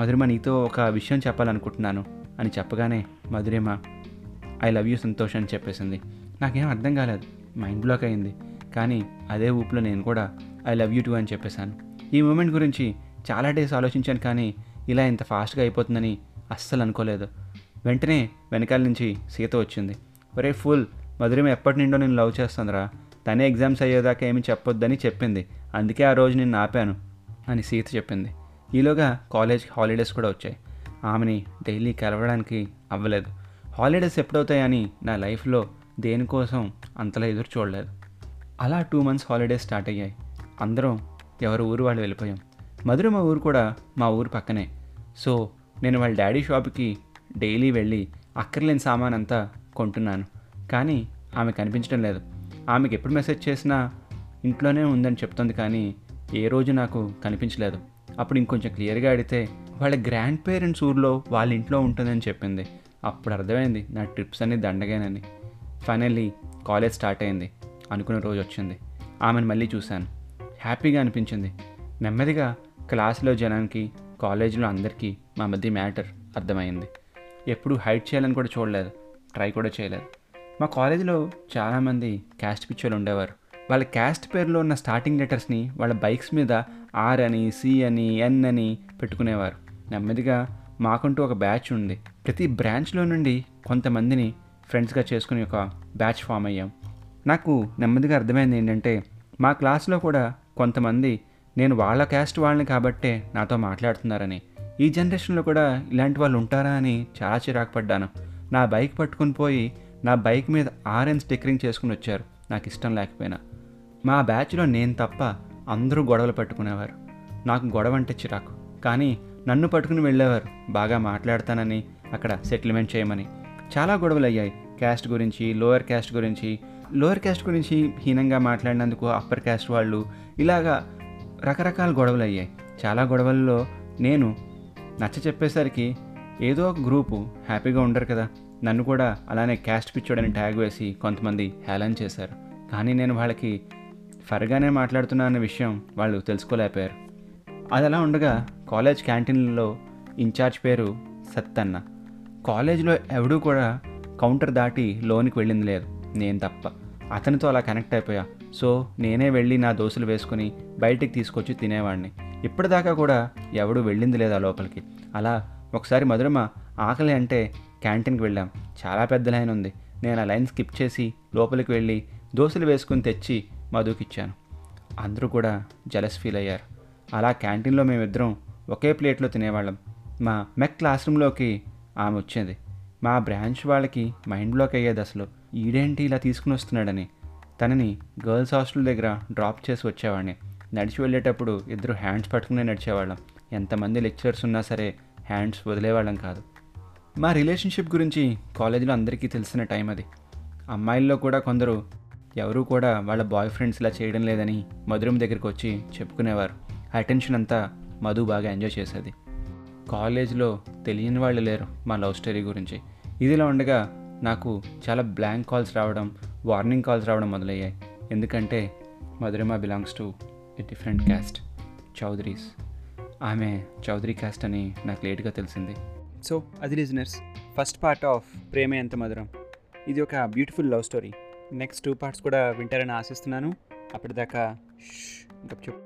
మధురిమ నీతో ఒక విషయం చెప్పాలనుకుంటున్నాను అని చెప్పగానే మధురిమ I love you సంతోష్ అని చెప్పేసింది. నాకేం అర్థం కాలేదు, మైండ్ బ్లాక్ అయింది. కానీ అదే ఊపులో నేను కూడా ఐ లవ్ యూ టూ అని చెప్పేశాను. ఈ మూమెంట్ గురించి చాలా డేస్ ఆలోచించాను, కానీ ఇలా ఇంత ఫాస్ట్గా అయిపోతుందని అస్సలు అనుకోలేదు. వెంటనే వెనకాల నుంచి సీత వచ్చింది. ఒరే ఫుల్, మధురిమ ఎప్పటి నుండో నేను లవ్ చేస్తుందిరా, తనే ఎగ్జామ్స్ అయ్యేదాకా ఏమీ చెప్పొద్దని చెప్పింది, అందుకే ఆ రోజు నేను ఆపాను అని సీత చెప్పింది. ఈలోగా కాలేజ్ హాలిడేస్ కూడా వచ్చాయి. ఆమెని డైలీ కలవడానికి అవ్వలేదు. హాలిడేస్ ఎప్పుడవుతాయని నా లైఫ్లో దేనికోసం అంతలా ఎదురు చూడలేదు. అలా టూ మంత్స్ హాలిడేస్ స్టార్ట్ అయ్యాయి. అందరం ఎవరు ఊరు వాళ్ళు వెళ్ళిపోయాం. మధురిమ ఊరు కూడా మా ఊరు పక్కనే. సో నేను వాళ్ళ డాడీ షాప్కి డైలీ వెళ్ళి అక్కర్లేని సామాన్ అంతా కొంటున్నాను. కానీ ఆమె కనిపించడం లేదు. ఆమెకి ఎప్పుడు మెసేజ్ చేసినా ఇంట్లోనే ఉందని చెప్తుంది, కానీ ఏ రోజు నాకు కనిపించలేదు. అప్పుడు ఇంకొంచెం క్లియర్గా అడిగితే వాళ్ళ గ్రాండ్ పేరెంట్స్ ఊర్లో వాళ్ళ ఇంట్లో ఉంటుందని చెప్పింది. అప్పుడు అర్థమైంది నా ట్రిప్స్ అన్నీ దండగానని. ఫైనల్లీ కాలేజ్ స్టార్ట్ అయింది. అనుకున్న రోజు వచ్చింది. ఆమెను మళ్ళీ చూశాను. హ్యాపీగా అనిపించింది. నెమ్మదిగా క్లాస్లో జనానికి, కాలేజీలో అందరికీ మా మధ్య మ్యాటర్ అర్థమైంది. ఎప్పుడు హైడ్ చేయాలని కూడా చూడలేదు, ట్రై కూడా చేయలేదు. మా కాలేజీలో చాలామంది క్యాస్ట్ పిచ్చోళ్ళు ఉండేవారు. వాళ్ళ క్యాస్ట్ పేరులో ఉన్న స్టార్టింగ్ లెటర్స్ని వాళ్ళ బైక్స్ మీద ఆర్ అని, సి అని, ఎన్ అని పెట్టుకునేవారు. నెమ్మదిగా మాకంటూ ఒక బ్యాచ్ ఉంది. ప్రతి బ్రాంచ్లో నుండి కొంతమందిని ఫ్రెండ్స్గా చేసుకుని ఒక బ్యాచ్ ఫామ్ అయ్యాం. నాకు నెమ్మదిగా అర్థమైంది ఏంటంటే మా క్లాస్లో కూడా కొంతమంది నేను వాళ్ళ క్యాస్ట్ వాళ్ళని కాబట్టే నాతో మాట్లాడుతున్నారని, ఈ జనరేషన్లో కూడా ఇలాంటి వాళ్ళు ఉంటారా అని చాలా చిరాకు పడ్డాను. నా బైక్ పట్టుకుని పోయి నా బైక్ మీద ఆర్ఎన్ స్టిక్కరింగ్ చేసుకుని వచ్చారు, నాకు ఇష్టం లేకపోయినా. మా బ్యాచ్లో నేను తప్ప అందరూ గొడవలు పట్టుకునేవారు. నాకు గొడవ అంటే చిరాకు, కానీ నన్ను పట్టుకుని వెళ్ళేవారు బాగా మాట్లాడతానని, అక్కడ సెటిల్మెంట్ చేయమని. చాలా గొడవలు అయ్యాయి క్యాస్ట్ గురించి, లోయర్ క్యాస్ట్ గురించి. లోయర్ క్యాస్ట్ గురించి హీనంగా మాట్లాడినందుకు అప్పర్ క్యాస్ట్ వాళ్ళు, ఇలాగా రకరకాల గొడవలు అయ్యాయి. చాలా గొడవల్లో నేను నచ్చ చెప్పేసరికి ఏదో ఒక గ్రూపు హ్యాపీగా ఉండరు కదా, నన్ను కూడా అలానే క్యాస్ట్ పిచ్చోడని ట్యాగ్ వేసి కొంతమంది హేళన చేశారు. కానీ నేను వాళ్ళకి ఫర్గానే మాట్లాడుతున్నా అనే విషయం వాళ్ళు తెలుసుకోలేకపోయారు. అది అలా ఉండగా కాలేజ్ క్యాంటీన్లో ఇన్ఛార్జ్ పేరు సత్తన్న. కాలేజ్లో ఎవడూ కూడా కౌంటర్ దాటి లోనికి వెళ్ళింది లేదు, నేను తప్ప. అతనితో అలా కనెక్ట్ అయిపోయా. సో నేనే వెళ్ళి నా దోశలు వేసుకుని బయటికి తీసుకొచ్చి తినేవాడిని. ఇప్పటిదాకా కూడా ఎవడు వెళ్ళింది లేదా లోపలికి. అలా ఒకసారి మధురిమ ఆకలి అంటే క్యాంటీన్కి వెళ్ళాం. చాలా పెద్ద లైన్ ఉంది. నేను ఆ లైన్ స్కిప్ చేసి లోపలికి వెళ్ళి దోశలు వేసుకుని తెచ్చి మధుకి ఇచ్చాను. అందరూ కూడా జలస్ ఫీల్ అయ్యారు. అలా క్యాంటీన్లో మేమిద్దరం ఒకే ప్లేట్లో తినేవాళ్ళం. మా మెక్ క్లాస్ రూమ్లోకి ఆమె వచ్చేది. మా బ్రాంచ్ వాళ్ళకి మైండ్ బ్లాక్ అయ్యేది అసలు ఈడేంటి ఇలా తీసుకుని వస్తున్నాడని. తనని గర్ల్స్ హాస్టల్ దగ్గర డ్రాప్ చేసి వచ్చేవాడిని. నడిచి వెళ్ళేటప్పుడు ఇద్దరు హ్యాండ్స్ పట్టుకునే నడిచేవాళ్ళం. ఎంతమంది లెక్చరర్స్ ఉన్నా సరే హ్యాండ్స్ వదిలేవాళ్ళం కాదు. మా రిలేషన్షిప్ గురించి కాలేజీలో అందరికీ తెలిసిన టైం అది. అమ్మాయిల్లో కూడా కొందరు ఎవరూ కూడా వాళ్ళ బాయ్ ఫ్రెండ్స్ ఇలా చేయడం లేదని మధురిమ దగ్గరికి వచ్చి చెప్పుకునేవారు. ఆ టెన్షన్ అంతా మధు బాగా ఎంజాయ్ చేసేది. కాలేజ్లో తెలియని వాళ్ళు లేరు మా లవ్ స్టోరీ గురించి. ఇదిలా ఉండగా నాకు చాలా బ్లాంక్ కాల్స్ రావడం, వార్నింగ్ కాల్స్ రావడం మొదలయ్యాయి. ఎందుకంటే మధురిమ belongs to a different caste, Chowdharys. ఆమె చౌదరి క్యాస్ట్ అని నాకు లేట్గా తెలిసింది. సో అది లిజనర్స్, ఫస్ట్ పార్ట్ ఆఫ్ ప్రేమే ఎంత మధురం. ఇది ఒక beautiful love story. Next two parts కూడా వింటారని ఆశిస్తున్నాను. అప్పటిదాకా Gupchup.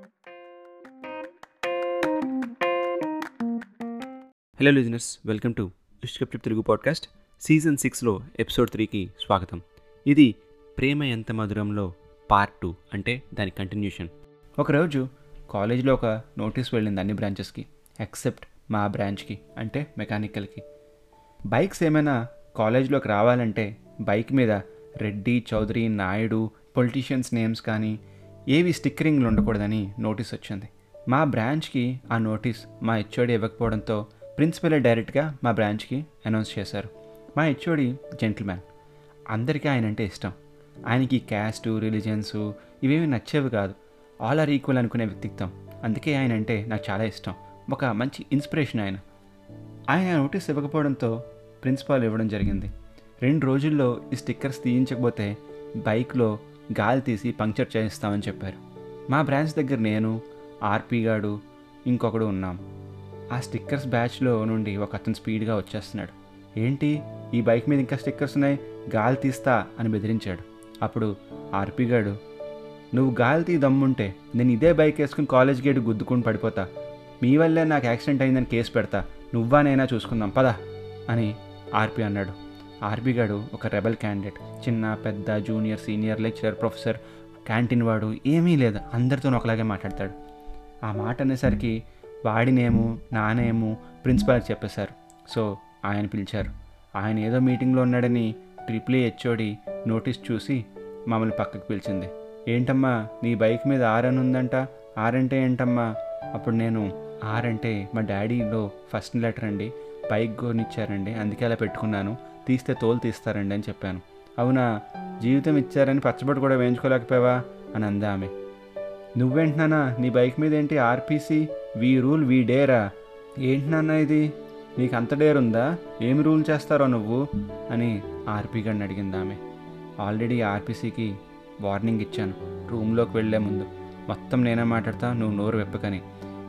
Hello listeners, welcome to Gupchup Telugu podcast. Season సిక్స్లో ఎపిసోడ్ త్రీకి స్వాగతం. ఇది ప్రేమ ఎంత మధురంలో పార్ట్ టూ, అంటే దాని కంటిన్యూషన్. ఒకరోజు కాలేజ్లో ఒక నోటీస్ వెళ్ళింది అన్ని బ్రాంచెస్కి ఎక్సెప్ట్ మా బ్రాంచ్కి, అంటే మెకానికల్కి. బైక్స్ ఏమైనా కాలేజ్లోకి రావాలంటే బైక్ మీద రెడ్డి, చౌదరి, నాయుడు, పొలిటీషియన్స్ నేమ్స్ కానీ ఏవి స్టిక్కరింగ్లు ఉండకూడదని నోటీస్ వచ్చింది. మా బ్రాంచ్కి ఆ నోటీస్ మా హెచ్ఓడి ఇవ్వకపోవడంతో ప్రిన్సిపలే డైరెక్ట్గా మా బ్రాంచ్కి అనౌన్స్ చేశారు. మా హెచ్ఓడి జెంటిల్మ్యాన్, అందరికీ ఆయన అంటే ఇష్టం. ఆయనకి క్యాస్టు, రిలీజియన్సు ఇవేమీ నచ్చేవి కాదు. ఆల్ ఆర్ ఈక్వల్ అనుకునే వ్యక్తిత్వం. అందుకే ఆయన అంటే నాకు చాలా ఇష్టం, ఒక మంచి ఇన్స్పిరేషన్ ఆయన. ఆయన నోటీస్ ఇవ్వకపోవడంతో ప్రిన్సిపాల్ ఇవ్వడం జరిగింది. రెండు రోజుల్లో ఈ స్టిక్కర్స్ తీయించకపోతే బైక్లో గాలి తీసి పంక్చర్ చేయిస్తామని చెప్పారు. మా బ్రాంచ్ దగ్గర నేను, ఆర్పీ గాడు, ఇంకొకడు ఉన్నాం. ఆ స్టిక్కర్స్ బ్యాచ్లో నుండి ఒక అతను స్పీడ్గా వచ్చేస్తున్నాడు. ఏంటి ఈ బైక్ మీద ఇంకా స్టిక్కర్స్ ఉన్నాయి, గాలి తీస్తా అని బెదిరించాడు. అప్పుడు ఆర్పీ గాడు, నువ్వు గాలి తీ దమ్ముంటే నేను ఇదే బైక్ వేసుకుని కాలేజ్ గేటు గుద్దుకుని పడిపోతా, మీ వల్లే నాకు యాక్సిడెంట్ అయిందని కేసు పెడతా, నువ్వానైనా చూసుకుందాం పదా అని ఆర్పీ అన్నాడు. ఆర్పీ గాడు ఒక రెబల్ క్యాండిడేట్. చిన్న, పెద్ద, junior, senior, lecturer, professor, canteen వాడు ఏమీ లేదు, అందరితోనూ ఒకలాగే మాట్లాడతాడు. ఆ మాట అనేసరికి వాడినేమో నానేమో ప్రిన్సిపాల్కి చెప్పేశారు. సో ఆయన పిలిచారు. ఆయన ఏదో మీటింగ్లో ఉన్నాడని ట్రిపుల్ హెచ్ఓడి నోటీస్ చూసి మమ్మల్ని పక్కకు పిలిచింది. ఏంటమ్మా నీ బైక్ మీద ఆర్ అని ఉందంట, ఆర్ అంటే ఏంటమ్మా? అప్పుడు నేను, ఆర్ అంటే మా డాడీలో ఫస్ట్ లెటర్ అండి, బైక్ గోనిచ్చారండి అందుకే అలా పెట్టుకున్నాను, తీస్తే తోలు తీస్తారండి అని చెప్పాను. అవునా, జీవితం ఇచ్చారని పచ్చబొట్టు కూడా వేయించుకోలేకపోయావా అని అందా ఆమె. నువ్వేంటున్నానా నీ బైక్ మీద ఏంటి ఆర్పీసీ, వీ రూల్ వీ డేరా, ఏంటున్నానా ఇది, నీకు అంత డేర్ ఉందా, ఏమి రూల్ చేస్తారో నువ్వు అని ఆర్పీ గారిని అడిగింది ఆమె. ఆల్రెడీ ఆర్పీసీకి వార్నింగ్ ఇచ్చాను రూమ్లోకి వెళ్లే ముందు, మొత్తం నేనే మాట్లాడతా నువ్వు నోరు వెప్పకని.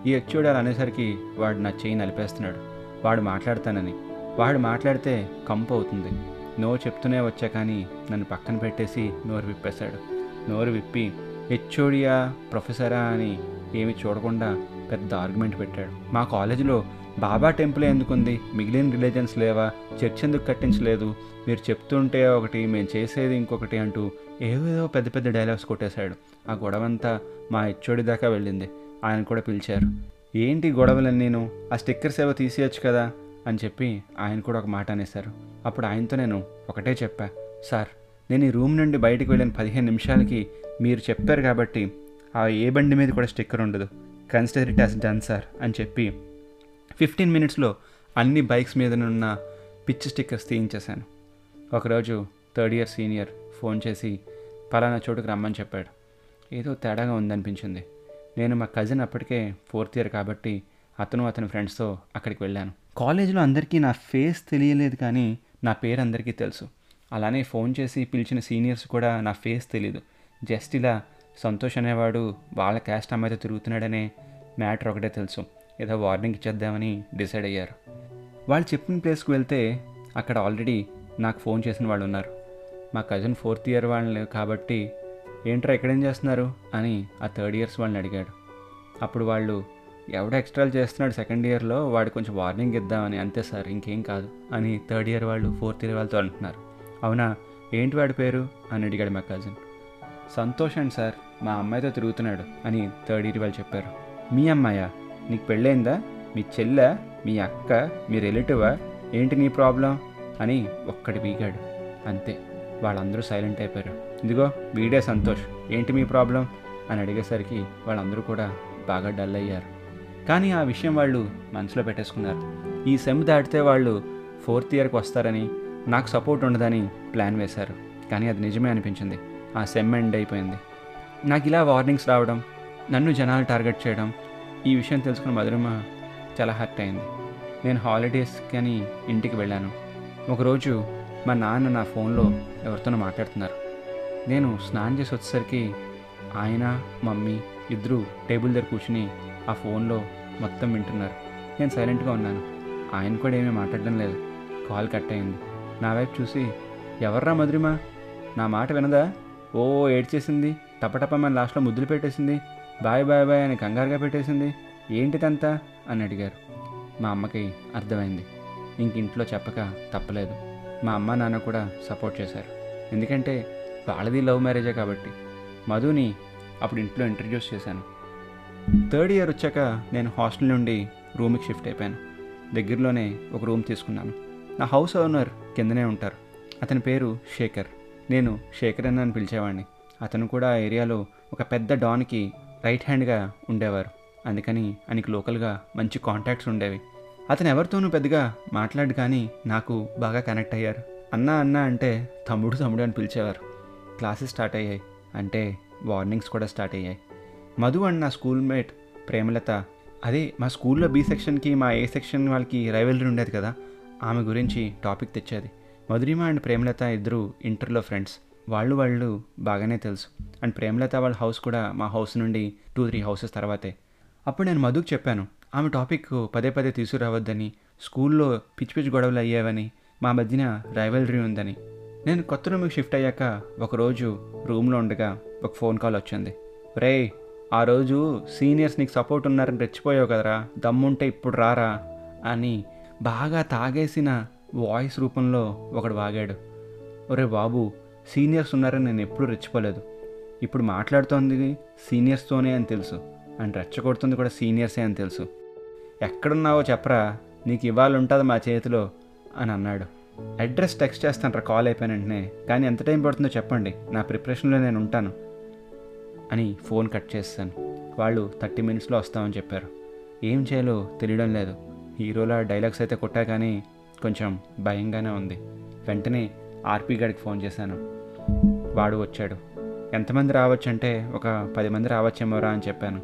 ఈ హెచ్ఓడి అలా అనేసరికి వాడు నా చేయి నలిపేస్తున్నాడు, వాడు మాట్లాడతానని. వాడు మాట్లాడితే కంపు అవుతుంది. నో చెప్తూనే వచ్చా కానీ నన్ను పక్కన పెట్టేసి నోరు విప్పేశాడు. నోరు విప్పి హెచ్ఓడియా ప్రొఫెసరా అని ఏమి చూడకుండా పెద్ద ఆర్గ్యుమెంట్ పెట్టాడు. మా కాలేజీలో బాబా టెంపుల్ ఎందుకుంది, మిగిలిన రిలీజియన్స్ లేవా, చర్చ్ ఎందుకు కట్టించలేదు, మీరు చెప్తుంటే ఒకటి మేము చేసేది ఇంకొకటి అంటూ ఏవేదో పెద్ద పెద్ద డైలాగ్స్ కొట్టేశాడు. ఆ గొడవంతా మా హెచ్ఓడి దాకా వెళ్ళింది. ఆయన కూడా పిలిచారు. ఏంటి గొడవలని, నేను ఆ స్టిక్కర్స్ ఏవో తీసేయచ్చు కదా అని చెప్పి ఆయన కూడా ఒక మాట అనేశారు. అప్పుడు ఆయనతో నేను ఒకటే చెప్పా, సార్ నేను ఈ రూమ్ నుండి బయటకు వెళ్ళిన పదిహేను నిమిషాలకి మీరు చెప్పారు కాబట్టి ఆ ఏ బండి మీద కూడా స్టిక్కర్ ఉండదు, consider it as done sir అని చెప్పి ఫిఫ్టీన్ మినిట్స్లో అన్ని బైక్స్ మీదనున్న పిచ్ స్టిక్కర్స్ తీయించేశాను. ఒకరోజు థర్డ్ ఇయర్ సీనియర్ ఫోన్ చేసి పలానా చోటుకు రమ్మని చెప్పాడు. ఏదో తేడాగా ఉందనిపించింది. నేను మా కజిన్ అప్పటికే ఫోర్త్ ఇయర్ కాబట్టి అతను అతని ఫ్రెండ్స్తో అక్కడికి వెళ్ళాను. కాలేజీలో అందరికీ నా ఫేస్ తెలియలేదు కానీ నా పేరు అందరికీ తెలుసు. అలానే ఫోన్ చేసి పిలిచిన సీనియర్స్ కూడా నా ఫేస్ తెలీదు. జస్ట్ ఇలా సంతోష్ అనేవాడు వాళ్ళ క్యాస్ట్ అమ్మాయితో తిరుగుతున్నాడనే మ్యాటర్ ఒకటే తెలుసు. ఏదో వార్నింగ్ ఇచ్చేద్దామని డిసైడ్ అయ్యారు. వాళ్ళు చెప్పిన ప్లేస్కి వెళ్తే అక్కడ ఆల్రెడీ నాకు ఫోన్ చేసిన వాళ్ళు ఉన్నారు. మా కజిన్ ఫోర్త్ ఇయర్ వాళ్ళు కాబట్టి ఏంట్రా ఎక్కడేం చేస్తున్నారు అని ఆ థర్డ్ ఇయర్స్ వాళ్ళని అడిగాడు. అప్పుడు వాళ్ళు ఎవడో ఎక్స్ట్రాలు చేస్తున్నాడు సెకండ్ ఇయర్లో, వాడు కొంచెం వార్నింగ్ ఇద్దామని. అంతే సార్ ఇంకేం కాదు అని థర్డ్ ఇయర్ వాళ్ళు ఫోర్త్ ఇయర్ వాళ్ళతో అంటున్నారు. అవునా, ఏంటి వాడి పేరు అని అడిగాడు మా కజిన్. సంతోష్ అండి సార్, మా అమ్మాయితో తిరుగుతున్నాడు అని థర్డ్ ఇయర్ వాళ్ళు చెప్పారు. మీ అమ్మాయా? నీకు పెళ్ళైందా? మీ చెల్లె? మీ అక్క? మీ రిలేటివా? ఏంటి నీ ప్రాబ్లం అని ఒక్కటి బీగాడు. అంతే, వాళ్ళందరూ సైలెంట్ అయిపోయారు. ఇదిగో వీడే సంతోష్, ఏంటి మీ ప్రాబ్లం అని అడిగేసరికి వాళ్ళందరూ కూడా బాగా డల్ అయ్యారు. కానీ ఆ విషయం వాళ్ళు మనసులో పెట్టేసుకున్నారు. ఈ సెమ్ దాటితే వాళ్ళు ఫోర్త్ ఇయర్కి వస్తారని, నాకు సపోర్ట్ ఉండదని ప్లాన్ వేశారు. కానీ అది నిజమే అనిపించింది. ఆ సెమ్ ఎండ్ అయిపోయింది. నాకు ఇలా వార్నింగ్స్ రావడం, నన్ను జనాలు టార్గెట్ చేయడం, ఈ విషయం తెలుసుకున్న మధురిమ చాలా హర్ట్ అయింది. నేను హాలిడేస్కి అని ఇంటికి వెళ్ళాను. ఒకరోజు మా నాన్న నా ఫోన్లో ఎవరితోనో మాట్లాడుతున్నారు. నేను స్నానం చేసి వచ్చేసరికి ఆయన మమ్మీ ఇద్దరూ టేబుల్ దగ్గర కూర్చుని ఆ ఫోన్లో మొత్తం వింటున్నారు. నేను సైలెంట్గా ఉన్నాను. ఆయన కూడా ఏమీ మాట్లాడడం లేదు. కాల్ కట్ అయింది. నా వైపు చూసి, ఎవర్రా మధురిమ, నా మాట వినదా, ఓ ఏడ్చేసింది, టపటపమని లాస్ట్లో ముద్దులు పెట్టేసింది, బాయ్ బాయ్ బాయ్ అని కంగారుగా పెట్టేసింది, ఏంటిదంతా అని అడిగారు. మా అమ్మకి అర్థమైంది. ఇంక ఇంట్లో చెప్పక తప్పలేదు. మా అమ్మ నాన్న కూడా సపోర్ట్ చేశారు. ఎందుకంటే వాళ్ళది లవ్ మ్యారేజే కాబట్టి. మధుని అప్పుడు ఇంట్లో ఇంట్రడ్యూస్ చేశాను. థర్డ్ ఇయర్ వచ్చాక నేను హాస్టల్ నుండి రూమ్కి షిఫ్ట్ అయిపోయాను. దగ్గరలోనే ఒక రూమ్ తీసుకున్నాను. నా హౌస్ ఓనర్ కిందనే ఉంటారు. అతని పేరు శేఖర్. నేను శేఖర్ అని అని పిలిచేవాడిని. అతను కూడా ఆ ఏరియాలో ఒక పెద్ద డాన్కి రైట్ హ్యాండ్గా ఉండేవారు. అందుకని ఆయనకి లోకల్గా మంచి కాంటాక్ట్స్ ఉండేవి. అతను ఎవరితోనూ పెద్దగా మాట్లాడు, కానీ నాకు బాగా కనెక్ట్ అయ్యారు. అన్న అన్న అంటే తమ్ముడు తమ్ముడు అని పిలిచేవారు. క్లాసెస్ స్టార్ట్ అయ్యాయి, అంటే వార్నింగ్స్ కూడా స్టార్ట్ అయ్యాయి. మధు అండ్ నా స్కూల్మేట్ ప్రేమలత, అదే మా స్కూల్లో బి సెక్షన్కి మా ఏ సెక్షన్ వాళ్ళకి రైవలరీ ఉండేది కదా, ఆమె గురించి టాపిక్ తెచ్చేది. మధురిమ అండ్ ప్రేమలత ఇద్దరు ఇంటర్లో ఫ్రెండ్స్. వాళ్ళు వాళ్ళు బాగానే తెలుసు. అండ్ ప్రేమలత వాళ్ళ హౌస్ కూడా మా హౌస్ నుండి టూ త్రీ హౌసెస్ తర్వాతే. అప్పుడు నేను మధుకు చెప్పాను, ఆమె టాపిక్ పదే పదే తీసుకురావద్దని, స్కూల్లో పిచ్చి పిచ్చి గొడవలు అయ్యేవని, మా మధ్యన రైవలరీ ఉందని. నేను కొత్త రూమ్కి షిఫ్ట్ అయ్యాక ఒకరోజు రూమ్లో ఉండగా ఒక ఫోన్ కాల్ వచ్చింది. రే, ఆ రోజు సీనియర్స్ నీకు సపోర్ట్ ఉన్నారని రెచ్చిపోయావు కదరా, దమ్ముంటే ఇప్పుడు రారా అని బాగా తాగేసిన వాయిస్ రూపంలో ఒకడు వాగాడు. ఒరే బాబు, సీనియర్స్ ఉన్నారని నేను ఎప్పుడూ రెచ్చిపోలేదు. ఇప్పుడు మాట్లాడుతోంది సీనియర్స్తోనే అని తెలుసు, అండ్ రెచ్చగొడుతుంది కూడా సీనియర్సే అని తెలుసు. ఎక్కడున్నావో చెప్పరా, నీకు ఇవాళ ఉంటుంది మా చేతిలో అని అన్నాడు. అడ్రస్ టెక్స్ట్ చేస్తాను రా కాల్ అయిపోయిన వెంటనే, కానీ ఎంత టైం పడుతుందో చెప్పండి, నా ప్రిపరేషన్లో నేను ఉంటాను అని ఫోన్ కట్ చేస్తాను. వాళ్ళు థర్టీ మినిట్స్లో వస్తామని చెప్పారు. ఏం చేయాలో తెలియడం లేదు. హీరోలా డైలాగ్స్ అయితే కొట్టా, కానీ కొంచెం భయంగానే ఉంది. వెంటనే ఆర్పీ గారికి ఫోన్ చేశాను. వాడు వచ్చాడు. ఎంతమంది రావచ్చు అంటే ఒక పది మంది రావచ్చేమోరా అని చెప్పాను.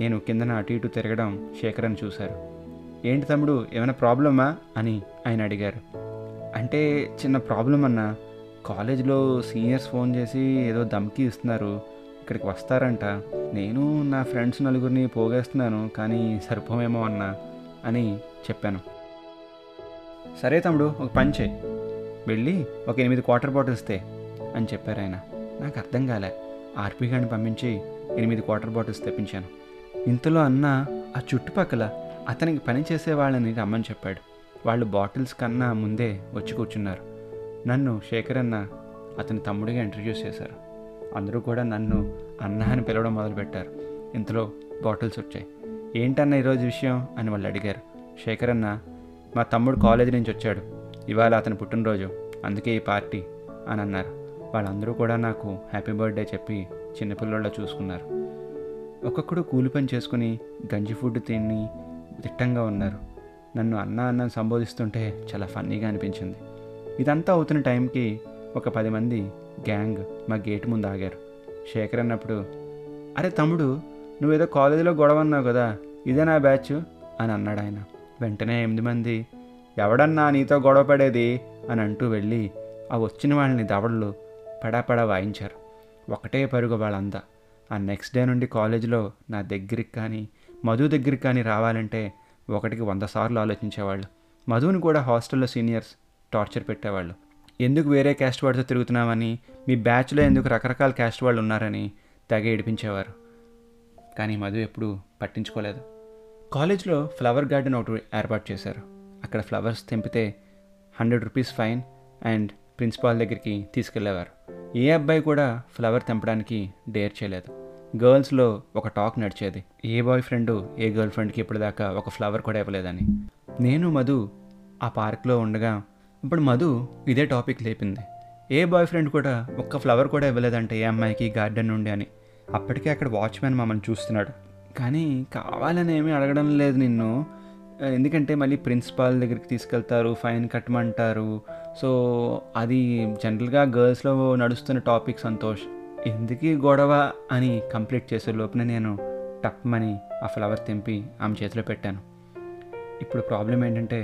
నేను కిందన అటు ఇటు తిరగడం శేఖర్ అని చూశారు. ఏంటి తమ్ముడు, ఏమైనా ప్రాబ్లమా అని ఆయన అడిగారు. అంటే చిన్న ప్రాబ్లం అన్నా, కాలేజ్లో సీనియర్స్ ఫోన్ చేసి ఏదో ధమ్కీ ఇస్తున్నారు, ఇక్కడికి వస్తారంట, నేను నా ఫ్రెండ్స్ నలుగురిని పోగేస్తున్నాను, కానీ సరిపోమేమో అన్నా అని చెప్పాను. సరే తమ్ముడు, ఒక పని చేయి, వెళ్ళి ఒక ఎనిమిది వాటర్ బాటిల్స్ తే అని చెప్పారు ఆయన. నాకు అర్థం కాలే. ఆర్పీ గారిని పంపించి ఎనిమిది వాటర్ బాటిల్స్ తెప్పించాను. ఇంతలో అన్న ఆ చుట్టుపక్కల అతనికి పనిచేసే వాళ్ళని రమ్మని చెప్పాడు. వాళ్ళు బాటిల్స్ కన్నా ముందే వచ్చి కూర్చున్నారు. నన్ను శేఖర్ అన్న అతని తమ్ముడిగా ఇంట్రడ్యూస్ చేశారు. అందరూ కూడా నన్ను అన్న అని పిలవడం మొదలుపెట్టారు. ఇంతలో బాటిల్స్ వచ్చాయి. ఏంటన్న ఈరోజు విషయం అని వాళ్ళు అడిగారు. శేఖర్ అన్న, మా తమ్ముడు కాలేజీ నుంచి వచ్చాడు, ఇవాళ అతని పుట్టినరోజు, అందుకే ఈ పార్టీ అని అన్నారు. వాళ్ళందరూ కూడా నాకు హ్యాపీ బర్త్డే చెప్పి చిన్నపిల్లల్లో చూసుకున్నారు. ఒక్కొక్కడు కూలి పని చేసుకుని గంజి ఫుడ్ తిని దిట్టంగా ఉన్నారు. నన్ను అన్న అన్న సంబోధిస్తుంటే చాలా ఫన్నీగా అనిపించింది. ఇదంతా అవుతున్న టైంకి ఒక పది మంది గ్యాంగ్ మా గేటు ముందు ఆగారు. శేఖర్ అన్నప్పుడు, అరే తమ్ముడు, నువ్వేదో కాలేజీలో గొడవ అన్నావు కదా, ఇదే నా బ్యాచ్ అని అన్నాడు ఆయన. వెంటనే ఎనిమిది మంది ఎవడన్నా నీతో గొడవ పడేది అని అంటూ వెళ్ళి ఆ వచ్చిన వాళ్ళని దవడలు పడాపడా వాయించారు. ఒకటే పరుగు వాళ్ళంతా. ఆ నెక్స్ట్ డే నుండి కాలేజీలో నా దగ్గరికి కానీ మధు దగ్గరికి కానీ రావాలంటే ఒకటికి వంద సార్లు ఆలోచించేవాళ్ళు. మధుని కూడా హాస్టల్లో సీనియర్స్ టార్చర్ పెట్టేవాళ్ళు. ఎందుకు వేరే క్యాస్ట్ వాళ్ళతో తిరుగుతున్నామని, మీ బ్యాచ్లో ఎందుకు రకరకాల క్యాస్ట్ వాళ్ళు ఉన్నారని తెగ ఏడిపించేవారు. కానీ మధు ఎప్పుడూ పట్టించుకోలేదు. కాలేజ్లో ఫ్లవర్ గార్డెన్ ఒకటి ఏర్పాటు చేశారు. అక్కడ ఫ్లవర్స్ తెంపితే hundred rupees fine and principal దగ్గరికి తీసుకెళ్లేవారు. ఏ అబ్బాయి కూడా ఫ్లవర్ తెంపడానికి డేర్ చేయలేదు. గర్ల్స్లో ఒక టాక్ నడిచేది, ఏ బాయ్ ఫ్రెండు ఏ గర్ల్ ఫ్రెండ్కి ఇప్పటిదాకా ఒక ఫ్లవర్ కూడా ఇవ్వలేదని. నేను మధు ఆ పార్క్లో ఉండగా ఇప్పుడు మధు ఇదే టాపిక్ లేపింది. ఏ బాయ్ ఫ్రెండ్ కూడా ఒక్క ఫ్లవర్ కూడా ఇవ్వలేదంటే ఏ అమ్మాయికి గార్డెన్ నుండి అని. అప్పటికే అక్కడ వాచ్మెన్ మమ్మల్ని చూస్తున్నాడు. కానీ కావాలని ఏమీ అడగడం లేదు నిన్ను, ఎందుకంటే మళ్ళీ ప్రిన్సిపాల్ దగ్గరికి తీసుకెళ్తారు, ఫైన్ కట్టమంటారు. సో అది జనరల్గా గర్ల్స్లో నడుస్తున్న టాపిక్ సంతోష్. ఎందుకీ గొడవ అని కంప్లీట్ చేసే లోపున నేను టప్మని ఆ ఫ్లవర్ తెంపి ఆమె చేతిలో పెట్టాను. ఇప్పుడు ప్రాబ్లం ఏంటంటే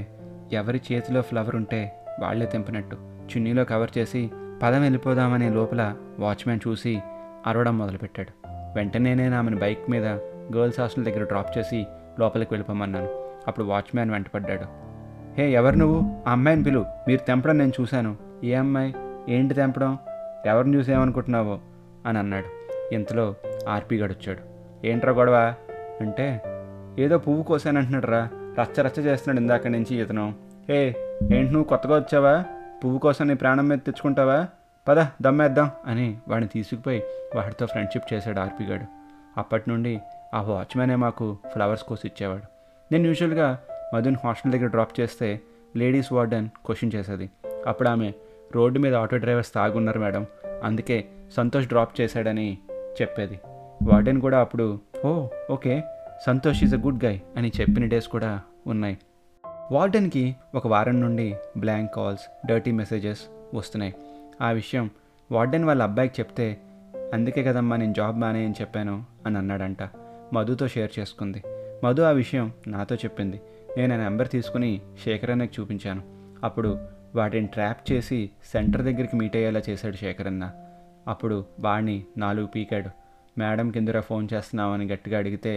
ఎవరి చేతిలో ఫ్లవర్ ఉంటే వాళ్లే తెంపినట్టు. చున్నీలో కవర్ చేసి పదం వెళ్ళిపోదామనే లోపల వాచ్మెన్ చూసి అరవడం మొదలుపెట్టాడు. వెంటనే నేను ఆమెను బైక్ మీద గర్ల్స్ హాస్టల్ దగ్గర డ్రాప్ చేసి లోపలికి వెళ్ళిపోమన్నాను. అప్పుడు వాచ్మ్యాన్ వెంటపడ్డాడు. హే, ఎవరు నువ్వు? ఆ అమ్మాయిని పిలువు, మీరు తెంపడం నేను చూశాను. ఏ అమ్మాయి? ఏంటి తెంపడం? ఎవరిని చూసేమనుకుంటున్నావో అని అన్నాడు. ఇంతలో ఆర్పీ గడొచ్చాడు. ఏంట్రా గొడవ అంటే, ఏదో పువ్వు కోసానంటున్నాడు రా, రచ్చ రచ్చ చేస్తున్నాడు ఇందాక నుంచి ఇతను. హే, ఏంటి నువ్వు కొత్తగా వచ్చావా? పువ్వు కోసం నీ ప్రాణం మీద తెచ్చుకుంటావా? పద దమ్మేద్దాం అని వాడిని తీసుకుపోయి వాడితో ఫ్రెండ్షిప్ చేశాడు ఆర్పీ గాడు. అప్పటి నుండి ఆ వాచ్మ్యానే మాకు ఫ్లవర్స్ కోసి ఇచ్చేవాడు. నేను యూజువల్గా మధుని హాస్టల్ దగ్గర డ్రాప్ చేస్తే లేడీస్ వార్డెన్ క్వశ్చన్ చేసేది. అప్పుడు ఆమె, రోడ్డు మీద ఆటో డ్రైవర్స్ తాగున్నారు మేడం, అందుకే సంతోష్ డ్రాప్ చేశాడని చెప్పేది. వార్డెన్ కూడా అప్పుడు, oh okay, సంతోష్ is a good guy అని చెప్పిన డేస్ కూడా ఉన్నాయి. వార్డెన్కి ఒక వారం నుండి బ్లాంక్ కాల్స్, డర్టీ మెసేజెస్ వస్తున్నాయి. ఆ విషయం వార్డెన్ వాళ్ళ అబ్బాయికి చెప్తే, అందుకే కదమ్మా నేను జాబ్ మానే అని చెప్పాను అని అన్నాడంట. మధుతో షేర్ చేసుకుంది. మధు ఆ విషయం నాతో చెప్పింది. నేను ఆ నెంబర్ తీసుకుని శేఖర్ అన్నకి చూపించాను. అప్పుడు వాటిని ట్రాప్ చేసి సెంటర్ దగ్గరికి మీట్ అయ్యేలా చేశాడు శేఖర్ అన్న. అప్పుడు వాడిని నాలుగు పీకాడు. మేడం కిందరా ఫోన్ చేస్తున్నామని గట్టిగా అడిగితే,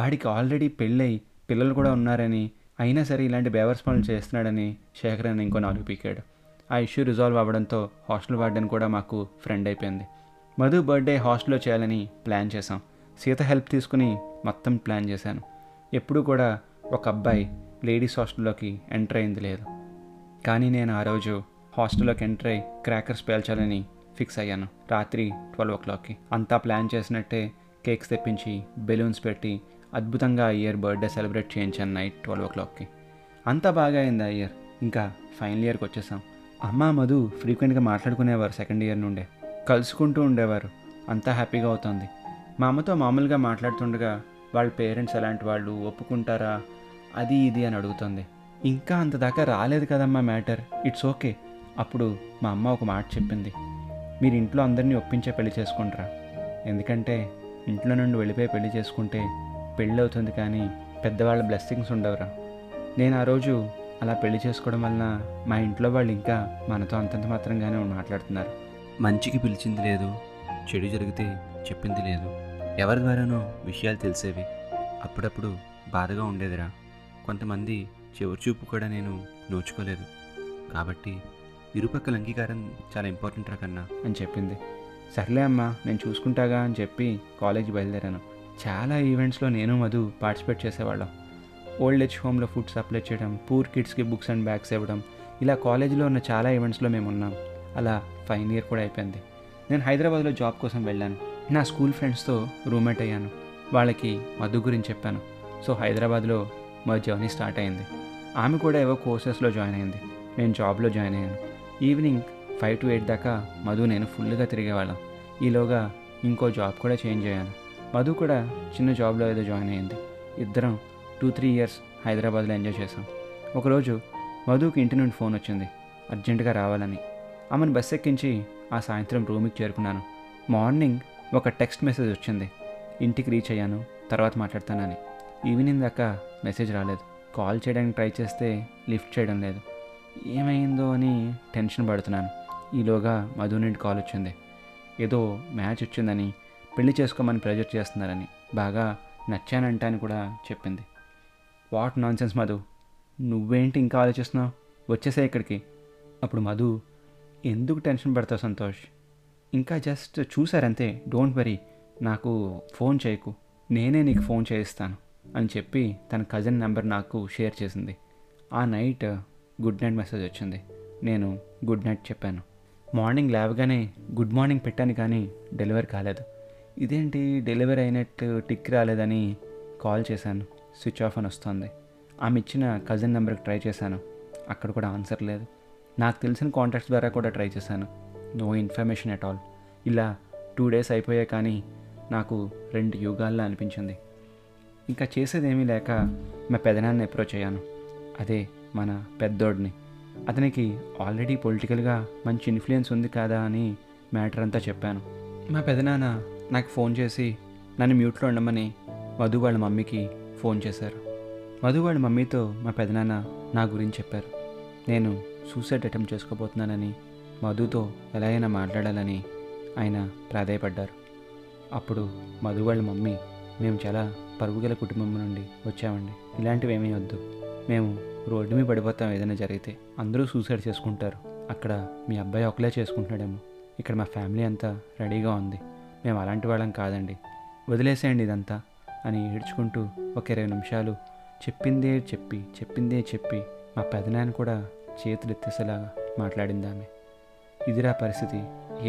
వాడికి ఆల్రెడీ పెళ్ళై పిల్లలు కూడా ఉన్నారని, అయినా సరే ఇలాంటి బేవర్స్ పనులు చేస్తున్నాడని శేఖర్ అన్న ఇంకో నాలుగు పీకాడు. ఆ ఇష్యూ రిజాల్వ్ అవ్వడంతో హాస్టల్ వార్డెన్ కూడా మాకు ఫ్రెండ్ అయిపోయింది. మధు బర్త్డే హాస్టల్లో చేయాలని ప్లాన్ చేశాం. సీత హెల్ప్ తీసుకుని మొత్తం ప్లాన్ చేశాను. ఎప్పుడూ కూడా ఒక అబ్బాయి లేడీస్ హాస్టల్లోకి ఎంటర్ అయింది లేదు. కానీ నేను ఆ రోజు హాస్టల్లోకి ఎంటర్ అయ్యి క్రాకర్స్ పేల్చాలని ఫిక్స్ అయ్యాను. రాత్రి ట్వెల్వ్ ఓ క్లాక్కి అంతా ప్లాన్ చేసినట్టే కేక్స్ తెప్పించి బెలూన్స్ పెట్టి అద్భుతంగా ఆ ఇయర్ బర్త్డే సెలబ్రేట్ చేయించాను. నైట్ ట్వెల్వ్ ఓ క్లాక్కి అంతా బాగా అయింది ఆ ఇయర్. ఇంకా ఫైనల్ ఇయర్కి వచ్చేసాం. అమ్మ మధు ఫ్రీక్వెంట్గా మాట్లాడుకునేవారు. సెకండ్ ఇయర్ నుండే కలుసుకుంటూ ఉండేవారు. అంతా హ్యాపీగా అవుతుంది. మా అమ్మతో మామూలుగా మాట్లాడుతుండగా వాళ్ళ పేరెంట్స్ అలాంటి వాళ్ళు ఒప్పుకుంటారా అది ఇది అని అడుగుతుంది. ఇంకా అంత దాకా రాలేదు కదమ్మా మ్యాటర్, ఇట్స్ ఓకే. అప్పుడు మా అమ్మ ఒక మాట చెప్పింది, మీరు ఇంట్లో అందరినీ ఒప్పించే పెళ్లి చేసుకుంటారా? ఎందుకంటే ఇంట్లో నుండి వెళ్ళిపోయి పెళ్లి చేసుకుంటే పెళ్ళి అవుతుంది కానీ పెద్దవాళ్ళ బ్లెస్సింగ్స్ ఉండవురా. నేను ఆ రోజు అలా పెళ్లి చేసుకోవడం వలన మా ఇంట్లో వాళ్ళు ఇంకా మనతో అంతంత మాత్రంగానే మాట్లాడుతున్నారు. మంచికి పిలిచింది లేదు, చెడు జరిగితే చెప్పింది లేదు. ఎవరి ద్వారానో విషయాలు తెలిసేవి. అప్పుడప్పుడు బాధగా ఉండేదిరా. కొంతమంది చెవురు చూపు కూడా నేను నోచుకోలేదు. కాబట్టి ఇరుపక్కల అంగీకారం చాలా ఇంపార్టెంట్ రా కన్నా అని చెప్పింది. సర్లే అమ్మా నేను చూసుకుంటాగా అని చెప్పి కాలేజీ బయలుదేరాను. చాలా ఈవెంట్స్లో నేను మధు పార్టిసిపేట్ చేసేవాళ్ళం. ఓల్డ్ ఏజ్ హోమ్లో ఫుడ్ సప్లై చేయడం, పూర్ కిడ్స్కి బుక్స్ అండ్ బ్యాగ్స్ ఇవ్వడం, ఇలా కాలేజీలో ఉన్న చాలా ఈవెంట్స్లో మేము ఉన్నాం. అలా ఫైనల్ ఇయర్ కూడా అయిపోయింది. నేను హైదరాబాద్లో జాబ్ కోసం వెళ్ళాను. నా స్కూల్ ఫ్రెండ్స్తో రూమ్మేట్ అయ్యాను. వాళ్ళకి మధు గురించి చెప్పాను. సో హైదరాబాద్లో మా జర్నీ స్టార్ట్ అయింది. ఆమె కూడా ఏవో కోర్సెస్లో జాయిన్ అయింది, నేను జాబ్లో జాయిన్ అయ్యాను. ఈవినింగ్ ఫైవ్ టు ఎయిట్ దాకా మధు నేను ఫుల్గా తిరిగేవాళ్ళం. ఈలోగా ఇంకో జాబ్ కూడా చేంజ్ అయ్యాను. మధు కూడా చిన్న జాబ్లో ఏదో జాయిన్ అయింది. ఇద్దరం టూ త్రీ ఇయర్స్ హైదరాబాద్లో ఎంజాయ్ చేసాం. ఒకరోజు మధుకి ఇంటి నుండి ఫోన్ వచ్చింది అర్జెంటుగా రావాలని. ఆమెను బస్ ఎక్కించి ఆ సాయంత్రం రూమ్కి చేరుకున్నాను. మార్నింగ్ ఒక టెక్స్ట్ మెసేజ్ వచ్చింది, ఇంటికి రీచ్ అయ్యాను తర్వాత మాట్లాడతానని. ఈవినింగ్ దాకా మెసేజ్ రాలేదు. కాల్ చేయడానికి ట్రై చేస్తే లిఫ్ట్ చేయడం లేదు. ఏమైందో అని టెన్షన్ పడుతున్నాను. ఈలోగా మధు నుండి కాల్ వచ్చింది. ఏదో మ్యాచ్ వచ్చిందని, పెళ్లి చేసుకోమని ప్రెజర్ చేస్తున్నారని, బాగా నచ్చానంట అని కూడా చెప్పింది. వాట్ నాన్సెన్స్ మధు, నువ్వేంటి ఇంకా ఆలోచిస్తున్నావు, వచ్చేసాయి ఇక్కడికి. అప్పుడు మధు, ఎందుకు టెన్షన్ పడతావు సంతోష్? ఇంకా జస్ట్ చూసారంతే, డోంట్ వరీ, నాకు ఫోన్ చేయకు, నేనే నీకు ఫోన్ చేయిస్తాను అని చెప్పి తన కజిన్ నెంబర్ నాకు షేర్ చేసింది. ఆ నైట్ గుడ్ నైట్ మెసేజ్ వచ్చింది. నేను గుడ్ నైట్ చెప్పాను. మార్నింగ్ లేవగానే గుడ్ మార్నింగ్ పెట్టాను, కానీ డెలివరీ కాలేదు. ఇదేంటి డెలివరీ అయినట్టు టిక్ రాలేదని కాల్ చేశాను, స్విచ్ ఆఫ్ అని వస్తుంది. ఆమె ఇచ్చిన కజిన్ నెంబర్కి ట్రై చేశాను, అక్కడ కూడా ఆన్సర్ లేదు. నాకు తెలిసిన కాంటాక్ట్స్ ద్వారా కూడా ట్రై చేశాను, నో ఇన్ఫర్మేషన్ ఎట్ ఆల్. ఇలా టూ డేస్ అయిపోయాయి, కానీ నాకు రెండు యుగాల్లో అనిపించింది. ఇంకా చేసేదేమీ లేక మా పెదనాన్ని అప్రోచ్ అయ్యాను, అదే మన పెద్దోడిని. అతనికి ఆల్రెడీ పొలిటికల్గా మంచి ఇన్ఫ్లుయెన్స్ ఉంది కదా అని మ్యాటర్ అంతా చెప్పాను. మా పెదనాన్న నాకు ఫోన్ చేసి నన్ను మ్యూట్లో ఉండమని మధు వాళ్ళ మమ్మీకి ఫోన్ చేశారు. మధు వాళ్ళ మమ్మీతో మా పెదనాన్న నా గురించి చెప్పారు. నేను సూసైడ్ అటెంప్ట్ చేసుకోబోతున్నానని, మధుతో ఎలాగైనా మాట్లాడాలని ఆయన ప్రాధాయపడ్డారు. అప్పుడు మధు వాళ్ళ మమ్మీ, మేము చాలా పరుగుగల కుటుంబం నుండి వచ్చామండి, ఇలాంటివి ఏమీ వద్దు, మేము రోడ్డు మీద పడిపోతాం, ఏదైనా జరిగితే అందరూ సూసైడ్ చేసుకుంటారు, అక్కడ మీ అబ్బాయి ఒకలే చేసుకుంటున్నాడేమో, ఇక్కడ మా ఫ్యామిలీ అంతా రెడీగా ఉంది, మేము అలాంటి వాళ్ళం కాదండి, వదిలేసేయండి ఇదంతా అని ఏడ్చుకుంటూ ఒక ఇరవై నిమిషాలు చెప్పిందే చెప్పి చెప్పిందే చెప్పి మా పెదనాన్న కూడా చేతులెత్తేసేలాగా మాట్లాడింది ఆమె. ఇదిరా పరిస్థితి,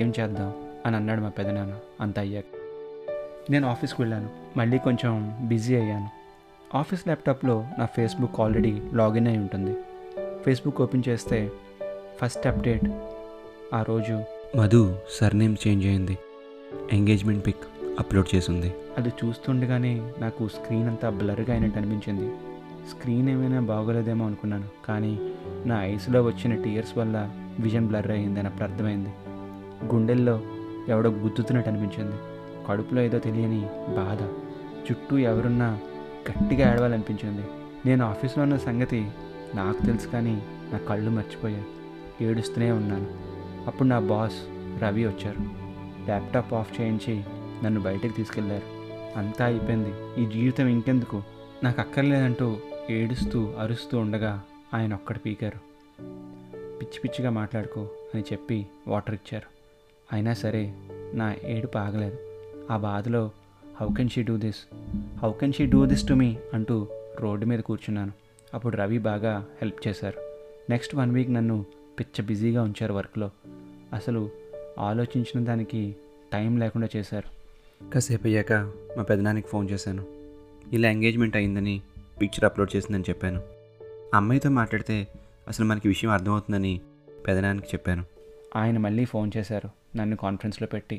ఏం చేద్దాం అని అన్నాడు మా పెదనాన్న. అంత అయ్యాక నేను ఆఫీస్కి వెళ్ళాను. మళ్ళీ కొంచెం బిజీ అయ్యాను. ఆఫీస్ ల్యాప్టాప్లో నా ఫేస్బుక్ ఆల్రెడీ లాగిన్ అయి ఉంటుంది. ఫేస్బుక్ ఓపెన్ చేస్తే ఫస్ట్ అప్డేట్ ఆ రోజు మధు సర్నేమ్ చేంజ్ అయింది, ఎంగేజ్మెంట్ పిక్ అప్లోడ్ చేసింది. అది చూస్తుండగానే నాకు స్క్రీన్ అంతా బ్లర్గా అయినట్టు అనిపించింది. స్క్రీన్ ఏమైనా బాగోలేదేమో అనుకున్నాను, కానీ నా ఐస్లో వచ్చిన టీయర్స్ వల్ల విజన్ బ్లర్ అయ్యింది అని అప్పుడు అర్థమైంది. గుండెల్లో ఎవడో గుద్దుతున్నట్టు అనిపించింది, కడుపులో ఏదో తెలియని బాధ, చుట్టూ ఎవరున్నా గట్టిగా ఏడవాలనిపించింది. నేను ఆఫీస్లో ఉన్న సంగతి నాకు తెలుసు, కానీ నా కళ్ళు మర్చిపోయాయి, ఏడుస్తూనే ఉన్నాను. అప్పుడు నా బాస్ రవి వచ్చారు, ల్యాప్టాప్ ఆఫ్ చేయించి నన్ను బయటకు తీసుకెళ్లారు. అంతా అయిపోయింది, ఈ జీవితం ఇంకెందుకు, నాకు అక్కర్లేదంటూ ఏడుస్తూ అరుస్తూ ఉండగా ఆయన ఒక్కడు పీకారు, పిచ్చి పిచ్చిగా మాట్లాడుకో అని చెప్పి వాటర్ ఇచ్చారు. అయినా సరే నా ఏడుపు ఆగలేదు. ఆ బాధలో how can she do this, how can she do this to me అంటూ రోడ్డు మీద కూర్చున్నాను. అప్పుడు రవి బాగా హెల్ప్ చేశారు. నెక్స్ట్ వన్ వీక్ నన్ను పిచ్చ బిజీగా ఉంచారు వర్క్లో, అసలు ఆలోచించిన దానికి టైం లేకుండా చేశారు. కాసేపు అయ్యాక మా పెదనానికి ఫోన్ చేశాను, ఇలా ఎంగేజ్మెంట్ అయిందని పిక్చర్ అప్లోడ్ చేసిందని చెప్పాను. అమ్మాయితో మాట్లాడితే అసలు మనకి విషయం అర్థమవుతుందని పెదనానికి చెప్పాను. ఆయన మళ్ళీ ఫోన్ చేశారు, నన్ను కాన్ఫరెన్స్లో పెట్టి.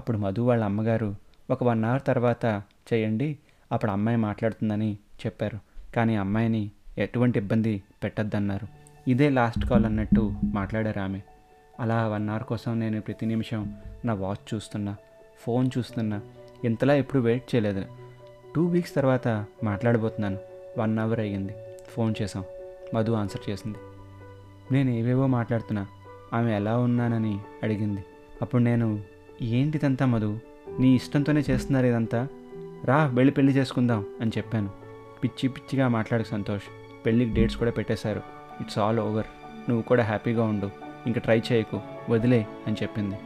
అప్పుడు మధు వాళ్ళ అమ్మగారు ఒక వన్ అవర్ తర్వాత చేయండి, అప్పుడు అమ్మాయి మాట్లాడుతుందని చెప్పారు, కానీ అమ్మాయిని ఎటువంటి ఇబ్బంది పెట్టద్దన్నారు. ఇదే లాస్ట్ కాల్ అన్నట్టు మాట్లాడారు ఆమె. అలా వన్ అవర్ కోసం నేను ప్రతి నిమిషం నా వాచ్ చూస్తున్నా, ఫోన్ చూస్తున్నా, ఇంతలా ఎప్పుడు వెయిట్ చేయలేదు. టూ వీక్స్ తర్వాత మాట్లాడబోతున్నాను, వన్ అవర్ అయ్యింది. ఫోన్ చేశాం, మధు ఆన్సర్ చేసింది. నేను ఏవేవో మాట్లాడుతున్నా, ఆమె ఎలా ఉన్నానని అడిగింది. అప్పుడు నేను, ఏంటిదంతా మధు, నీ ఇష్టంతోనే చేస్తున్నారు ఇదంతా, రా వెళ్ళి పెళ్లి చేసుకుందాం అని చెప్పాను. పిచ్చి పిచ్చిగా మాట్లాడు సంతోష్, పెళ్ళికి డేట్స్ కూడా పెట్టేశారు, ఇట్స్ ఆల్ ఓవర్, నువ్వు కూడా హ్యాపీగా ఉండు, ఇంకా ట్రై చేయకు, వదిలే అని చెప్పింది.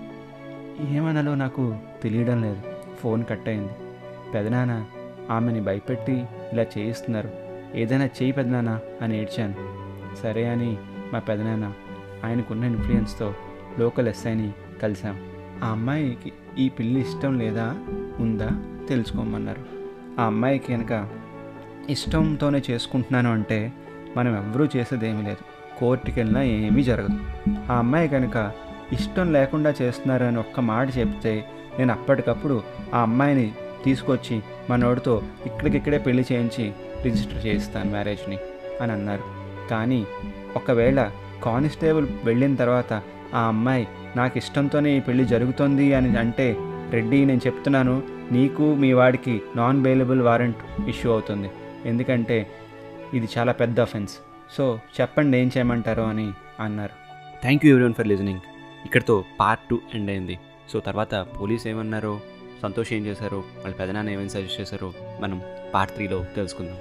ఏమనాలో నాకు తెలియడం లేదు. ఫోన్ కట్ అయింది. పెదనాన్న ఆమెని భయపెట్టి ఇలా చేయిస్తున్నారు, ఏదైనా చేయి పెదనాన్న అని ఏడ్చాను. సరే అని మా పెదనాన్న ఆయనకున్న ఇన్ఫ్లుయెన్స్తో లోకల్ ఎస్ఐని కలిసాం. ఆ అమ్మాయికి ఈ పిల్లి ఇష్టం లేదా ఉందా తెలుసుకోమన్నారు. ఆ అమ్మాయికి కనుక ఇష్టంతోనే చేసుకుంటున్నాను అంటే మనం ఎవ్వరూ చేసేది ఏమీ లేదు, కోర్టుకి వెళ్ళినా ఏమీ జరగదు. ఆ అమ్మాయి కనుక ఇష్టం లేకుండా చేస్తున్నారు అని ఒక్క మాట చెప్తే నేను అప్పటికప్పుడు ఆ అమ్మాయిని తీసుకొచ్చి మనోడితో ఇక్కడికిక్కడే పెళ్లి చేయించి రిజిస్టర్ చేయిస్తాను మ్యారేజ్ని అని అన్నారు. కానీ ఒకవేళ కానిస్టేబుల్ వెళ్ళిన తర్వాత ఆ అమ్మాయి నాకు ఇష్టంతోనే ఈ పెళ్ళి జరుగుతుంది అని అంటే, రెడ్డి నేను చెప్తున్నాను, నీకు మీ వాడికి నాన్ బెయిలబుల్ వారెంట్ ఇష్యూ అవుతుంది, ఎందుకంటే ఇది చాలా పెద్ద అఫెన్స్, సో చెప్పండి ఏం చేయమంటారో అని అన్నారు. Thank you everyone for listening. ఇక్కడితో పార్ట్ టూ ఎండ్ అయింది. సో తర్వాత పోలీస్ ఏమన్నారో, సంతోష్ ఏం చేశారో, వాళ్ళ పెదనాన్న ఏమేమి సజెస్ట్ చేశారో మనం పార్ట్ త్రీలో తెలుసుకుందాం.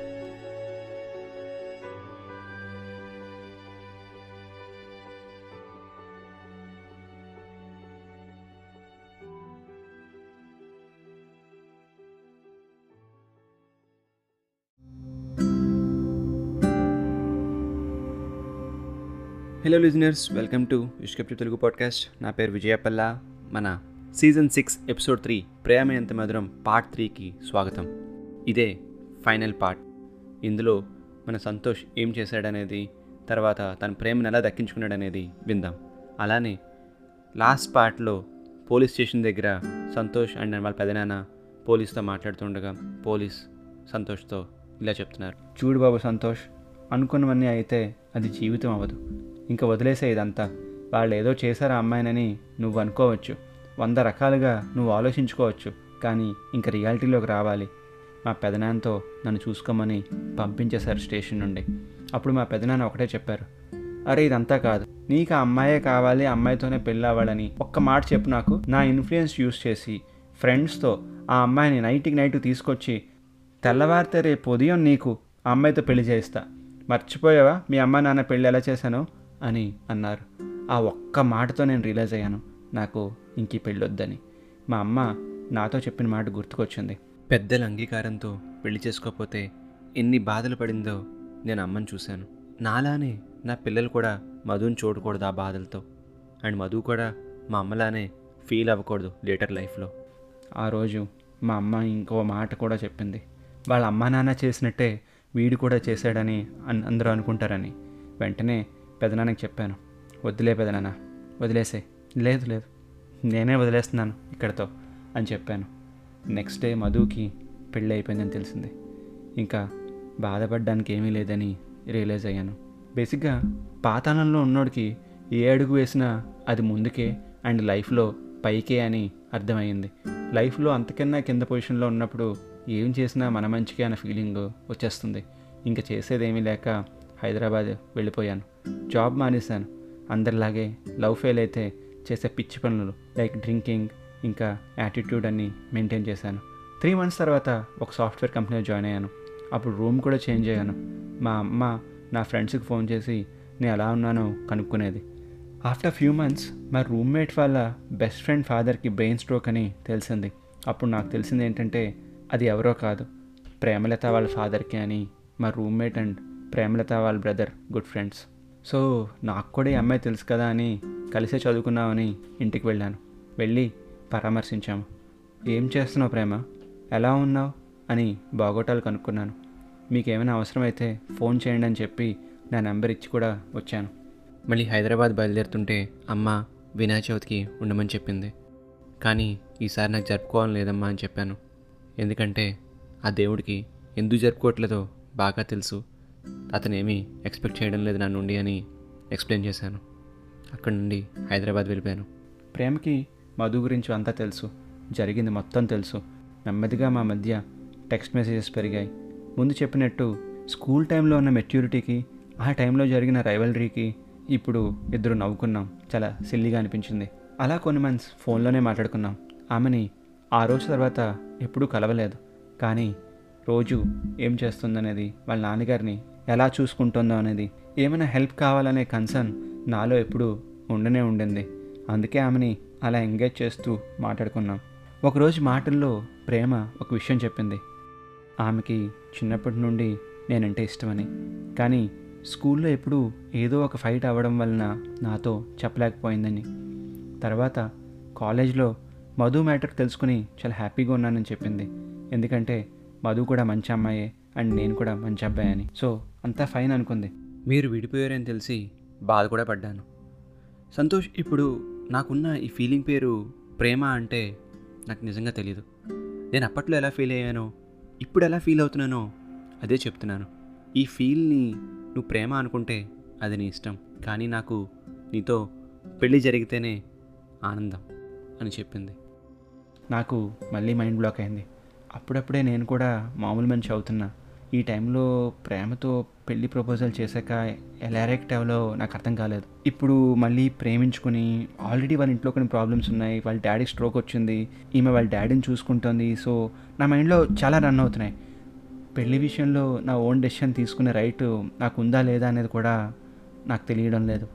హలో లిజనర్స్, వెల్కమ్ టు విష్కప్తి తెలుగు పాడ్కాస్ట్. నా పేరు విజయపల్ల. మన సీజన్ సిక్స్ ఎపిసోడ్ త్రీ ప్రేమ ఎంత మధురం పార్ట్ త్రీకి స్వాగతం. ఇదే ఫైనల్ పార్ట్. ఇందులో మన సంతోష్ ఏం చేశాడనేది, తర్వాత తన ప్రేమను ఎలా దక్కించుకున్నాడనేది విందాం. అలానే లాస్ట్ పార్ట్లో పోలీస్ స్టేషన్ దగ్గర సంతోష్ అండ్ వాళ్ళ పెదనాన్న పోలీస్తో మాట్లాడుతుండగా పోలీస్ సంతోష్తో ఇలా చెప్తున్నారు, చూడు బాబు సంతోష్, అనుకున్నవన్నీ అయితే అది జీవితం అవ్వదు. ఇంకా వదిలేసే ఇదంతా వాళ్ళు ఏదో చేశారా అమ్మాయినని నువ్వు అనుకోవచ్చు, వంద రకాలుగా నువ్వు ఆలోచించుకోవచ్చు, కానీ ఇంక రియాలిటీలోకి రావాలి. మా పెదనాన్నతో నన్ను చూసుకోమని పంపించేశారు స్టేషన్ నుండి. అప్పుడు మా పెదనాన్న ఒకటే చెప్పారు, అరే ఇదంతా కాదు, నీకు ఆ అమ్మాయే కావాలి, అమ్మాయితోనే పెళ్ళి అవ్వాలని ఒక్క మాట చెప్పు నాకు. నా ఇన్ఫ్లుయెన్స్ యూస్ చేసి ఫ్రెండ్స్తో ఆ అమ్మాయిని నైట్కి నైట్ తీసుకొచ్చి తెల్లవారితే రేపు ఉదయం నీకు ఆ అమ్మాయితో పెళ్లి చేయిస్తా, మర్చిపోయావా మీ అమ్మ నాన్న పెళ్ళి ఎలా చేశానో అని అన్నారు. ఆ ఒక్క మాటతో నేను రియలైజ్ అయ్యాను నాకు ఇంకీ పెళ్ళొద్దని. మా అమ్మ నాతో చెప్పిన మాట గుర్తుకొచ్చింది, పెద్దల అంగీకారంతో పెళ్లి చేసుకోకపోతే ఎన్ని బాధలు పడిందో నేను అమ్మని చూశాను. నాలానే నా పిల్లలు కూడా మధుని చూడకూడదు ఆ బాధలతో, అండ్ మధు కూడా మా అమ్మలానే ఫీల్ అవ్వకూడదు లేటర్ లైఫ్లో. ఆ రోజు మా అమ్మ ఇంకో మాట కూడా చెప్పింది, వాళ్ళ అమ్మ నాన్న చేసినట్టే వీడు కూడా చేశాడని అందరూ అనుకుంటారని. వెంటనే పెదనాన్నకి చెప్పాను, వద్దులే పెదనాన్న వదిలేసే. లేదు లేదు నేనే వదిలేస్తున్నాను ఇక్కడితో అని చెప్పాను. నెక్స్ట్ డే మధుకి పెళ్ళి అయిపోయిందని తెలిసింది. ఇంకా బాధపడడానికి ఏమీ లేదని రియలైజ్ అయ్యాను. బేసిక్గా పాతాళంలో ఉన్నోడికి ఏ అడుగు వేసినా అది ముందుకే అండ్ లైఫ్లో పైకే అని అర్థమయ్యింది. లైఫ్లో అంతకన్నా కింద పొజిషన్లో ఉన్నప్పుడు ఏం చేసినా మన మంచికే అన్న ఫీలింగ్ వచ్చేస్తుంది. ఇంకా చేసేదేమీ లేక హైదరాబాద్ వెళ్ళిపోయాను. జాబ్ మానేశాను. అందరిలాగే లవ్ ఫెయిల్ అయితే చేసే పిచ్చి పనులు లైక్ డ్రింకింగ్ ఇంకా యాటిట్యూడ్ అన్ని మెయింటైన్ చేశాను. త్రీ మంత్స్ తర్వాత ఒక సాఫ్ట్వేర్ కంపెనీలో జాయిన్ అయ్యాను. అప్పుడు రూమ్ కూడా చేంజ్ అయ్యాను. మా అమ్మ నా ఫ్రెండ్స్కి ఫోన్ చేసి నేను ఎలా ఉన్నానో కనుక్కునేది. ఆఫ్టర్ ఫ్యూ మంత్స్ మా రూమ్మేట్ వాళ్ళ బెస్ట్ ఫ్రెండ్ ఫాదర్కి బ్రెయిన్ స్ట్రోక్ అని తెలిసింది. అప్పుడు నాకు తెలిసింది ఏంటంటే అది ఎవరో కాదు, ప్రేమలత వాళ్ళ ఫాదర్కి అని. మా రూమ్మేట్ అండ్ ప్రేమలత వాళ్ళ బ్రదర్ గుడ్ ఫ్రెండ్స్. సో నాకు కూడా ఈ అమ్మాయి తెలుసు కదా అని కలిసే చదువుకున్నామని ఇంటికి వెళ్ళాను. వెళ్ళి పరామర్శించాము. ఏం చేస్తున్నావు ప్రేమ, ఎలా ఉన్నావు అని బాగోటాలు కనుక్కున్నాను. మీకేమైనా అవసరమైతే ఫోన్ చేయండి అని చెప్పి నా నెంబర్ ఇచ్చి కూడా వచ్చాను. మళ్ళీ హైదరాబాద్ బయలుదేరుతుంటే అమ్మ వినాయక చవితికి ఉండమని చెప్పింది. కానీ ఈసారి నాకు జరుపుకోవాలని లేదమ్మా అని చెప్పాను. ఎందుకంటే ఆ దేవుడికి ఎందుకు జరుపుకోవట్లేదో బాగా తెలుసు, అతనేమీ ఎక్స్పెక్ట్ చేయడం లేదు నా నుండి అని ఎక్స్ప్లెయిన్ చేశాను. అక్కడి నుండి హైదరాబాద్ వెళ్ళిపోయాను. ప్రేమకి మధు గురించి అంతా తెలుసు, జరిగింది మొత్తం తెలుసు. నెమ్మదిగా మా మధ్య టెక్స్ట్ మెసేజెస్ పెరిగాయి. ముందు చెప్పినట్టు స్కూల్ టైంలో ఉన్న మెచ్యూరిటీకి, ఆ టైంలో జరిగిన రైవలరీకి ఇప్పుడు ఇద్దరు నవ్వుకున్నాం. చాలా సిల్లీగా అనిపించింది. అలా కొన్ని మంత్స్ ఫోన్లోనే మాట్లాడుకున్నాం. ఆమెని ఆ రోజు తర్వాత ఎప్పుడూ కలవలేదు, కానీ రోజు ఏం చేస్తుందనేది, వాళ్ళ నాన్నగారిని ఎలా చూసుకుంటుందో అనేది, ఏమైనా హెల్ప్ కావాలనే కన్సర్న్ నాలో ఎప్పుడూ ఉండనే ఉండింది. అందుకే ఆమెని అలా ఎంగేజ్ చేస్తూ మాట్లాడుకున్నాం. ఒకరోజు మాటల్లో ప్రేమ ఒక విషయం చెప్పింది, ఆమెకి చిన్నప్పటి నుండి నేనంటే ఇష్టమని. కానీ స్కూల్లో ఎప్పుడూ ఏదో ఒక ఫైట్ అవ్వడం వలన నాతో చెప్పలేకపోయిందని. తర్వాత కాలేజ్లో మధు మ్యాటర్ తెలుసుకుని చాలా హ్యాపీగా ఉన్నానని చెప్పింది. ఎందుకంటే మధు కూడా మంచి అమ్మాయే అండ్ నేను కూడా మంచి అబ్బాయి అని. సో అంతా ఫైన్ అనుకుంది. మీరు విడిపోయారని తెలిసి బాధ కూడా పడ్డాను. సంతోష్, ఇప్పుడు నాకున్న ఈ ఫీలింగ్ పేరు ప్రేమ అంటే నాకు నిజంగా తెలీదు. నేను అప్పట్లో ఎలా ఫీల్ అయ్యానో, ఇప్పుడు ఎలా ఫీల్ అవుతున్నానో అదే చెప్తున్నాను. ఈ ఫీల్ని నువ్వు ప్రేమ అనుకుంటే అది నీ ఇష్టం, కానీ నాకు నీతో పెళ్ళి జరిగితేనే ఆనందం అని చెప్పింది. నాకు మళ్ళీ మైండ్ బ్లాక్ అయింది. అప్పుడప్పుడే నేను కూడా మామూలు మనిషి అవుతున్నా. ఈ టైంలో ప్రేమతో పెళ్లి ప్రపోజల్ చేశాక ఎలా రియాక్ట్ అవ్వాలో నాకు అర్థం కాలేదు. ఇప్పుడు మళ్ళీ ప్రేమించుకుని, ఆల్రెడీ వాళ్ళ ఇంట్లో కొన్ని ప్రాబ్లమ్స్ ఉన్నాయి, వాళ్ళ డాడీ స్ట్రోక్ వచ్చింది, ఈమె వాళ్ళ డాడీని చూసుకుంటుంది. సో నా మైండ్లో చాలా రన్ అవుతున్నాయి. పెళ్లి విషయంలో నా ఓన్ డెసిషన్ తీసుకునే రైట్ నాకు ఉందా లేదా అనేది కూడా నాకు తెలియడం లేదు.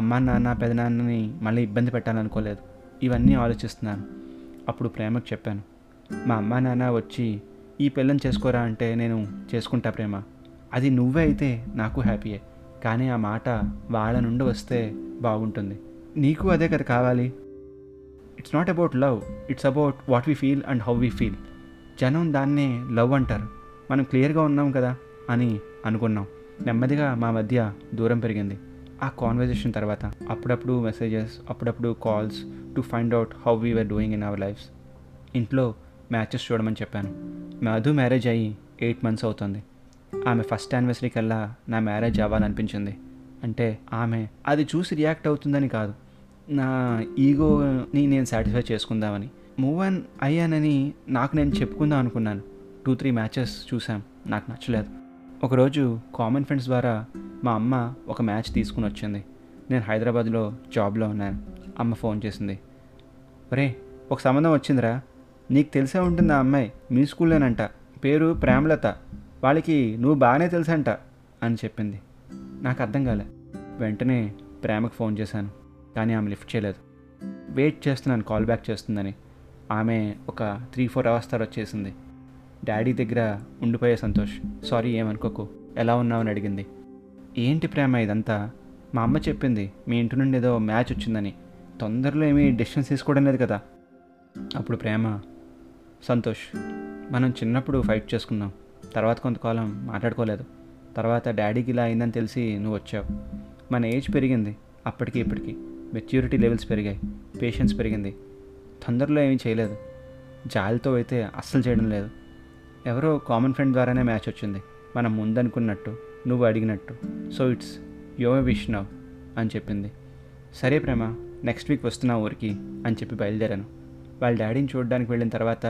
అమ్మ నాన్న పెదనాన్నని మళ్ళీ ఇబ్బంది పెట్టాలనుకోలేదు. ఇవన్నీ ఆలోచిస్తున్నాను. అప్పుడు ప్రేమకు చెప్పాను, మా అమ్మ నాన్న వచ్చి ఈ పిల్లని చేసుకోరా అంటే నేను చేసుకుంటా ప్రేమ, అది నువ్వే అయితే నాకు హ్యాపీయే, కానీ ఆ మాట వాళ్ళ నుండి వస్తే బాగుంటుంది. నీకు అదే కదా కావాలి. It's not about love, it's about what we feel and how we feel. జనం దాన్నే లవ్ అంటారు. మనం క్లియర్గా ఉన్నాం కదా అని అనుకున్నాం. నెమ్మదిగా మా మధ్య దూరం పెరిగింది. ఆ కాన్వర్జేషన్ తర్వాత అప్పుడప్పుడు మెసేజెస్, అప్పుడప్పుడు calls to find out how we were doing in our lives. ఇంట్లో మ్యాచెస్ చూడమని చెప్పాను. మధు మ్యారేజ్ అయ్యి ఎయిట్ మంత్స్ అవుతుంది. ఆమె ఫస్ట్ యానివర్సరీ కల్లా నా మ్యారేజ్ అవ్వాలనిపించింది. అంటే ఆమె అది చూసి రియాక్ట్ అవుతుందని కాదు, నా ఈగోని నేను సాటిస్ఫై చేసుకుందామని. మూవ్ ఆన్ అయ్యానని నాకు నేను చెప్పుకుందాం అనుకున్నాను. టూ త్రీ మ్యాచెస్ చూసాం, నాకు నచ్చలేదు. ఒకరోజు కామన్ ఫ్రెండ్స్ ద్వారా మా అమ్మ ఒక మ్యాచ్ తీసుకుని వచ్చింది. నేను హైదరాబాద్లో జాబ్లో ఉన్నాను. అమ్మ ఫోన్ చేసింది. ఒరే, ఒక సంబంధం వచ్చిందిరా, నీకు తెలిసే ఉంటుంది, ఆ అమ్మాయి మీ స్కూల్లోనంట, పేరు ప్రేమలత, వాళ్ళకి నువ్వు బాగానే తెలుసంట అని చెప్పింది. నాకు అర్థం కాలే. వెంటనే ప్రేమకు ఫోన్ చేశాను, కానీ ఆమె లిఫ్ట్ చేయలేదు. వెయిట్ చేస్తున్నాను కాల్ బ్యాక్ చేస్తుందని. ఆమె ఒక త్రీ ఫోర్ అవర్స్ తర్వాత వచ్చేసింది. డాడీ దగ్గర ఉండిపోయే సంతోష్, సారీ ఏమనుకోకు, ఎలా ఉన్నావు అని అడిగింది. ఏంటి ప్రేమ ఇదంతా? మా అమ్మ చెప్పింది మీ ఇంటి నుండి ఏదో మ్యాచ్ వచ్చిందని, తొందరలో ఏమీ డెసిషన్స్ తీసుకోవడం లేదు కదా. అప్పుడు ప్రేమ, సంతోష్ మనం చిన్నప్పుడు ఫైట్ చేసుకున్నాం, తర్వాత కొంతకాలం మాట్లాడుకోలేదు, తర్వాత డాడీకి ఇలా అయిందని తెలిసి నువ్వు వచ్చావు. మన ఏజ్ పెరిగింది, అప్పటికి ఇప్పటికి మెచ్యూరిటీ లెవెల్స్ పెరిగాయి, పేషెన్స్ పెరిగింది. తొందరలో ఏమీ చేయలేదు, జాలితో అయితే అస్సలు చేయడం లేదు. ఎవరో కామన్ ఫ్రెండ్ ద్వారానే మ్యాచ్ వచ్చింది, మనం ముందనుకున్నట్టు, నువ్వు అడిగినట్టు. So it's your wish now అని చెప్పింది. సరే ప్రేమ, నెక్స్ట్ వీక్ వస్తున్నా ఊరికి అని చెప్పి బయలుదేరాను. వాళ్ళ డాడీని చూడడానికి వెళ్ళిన తర్వాత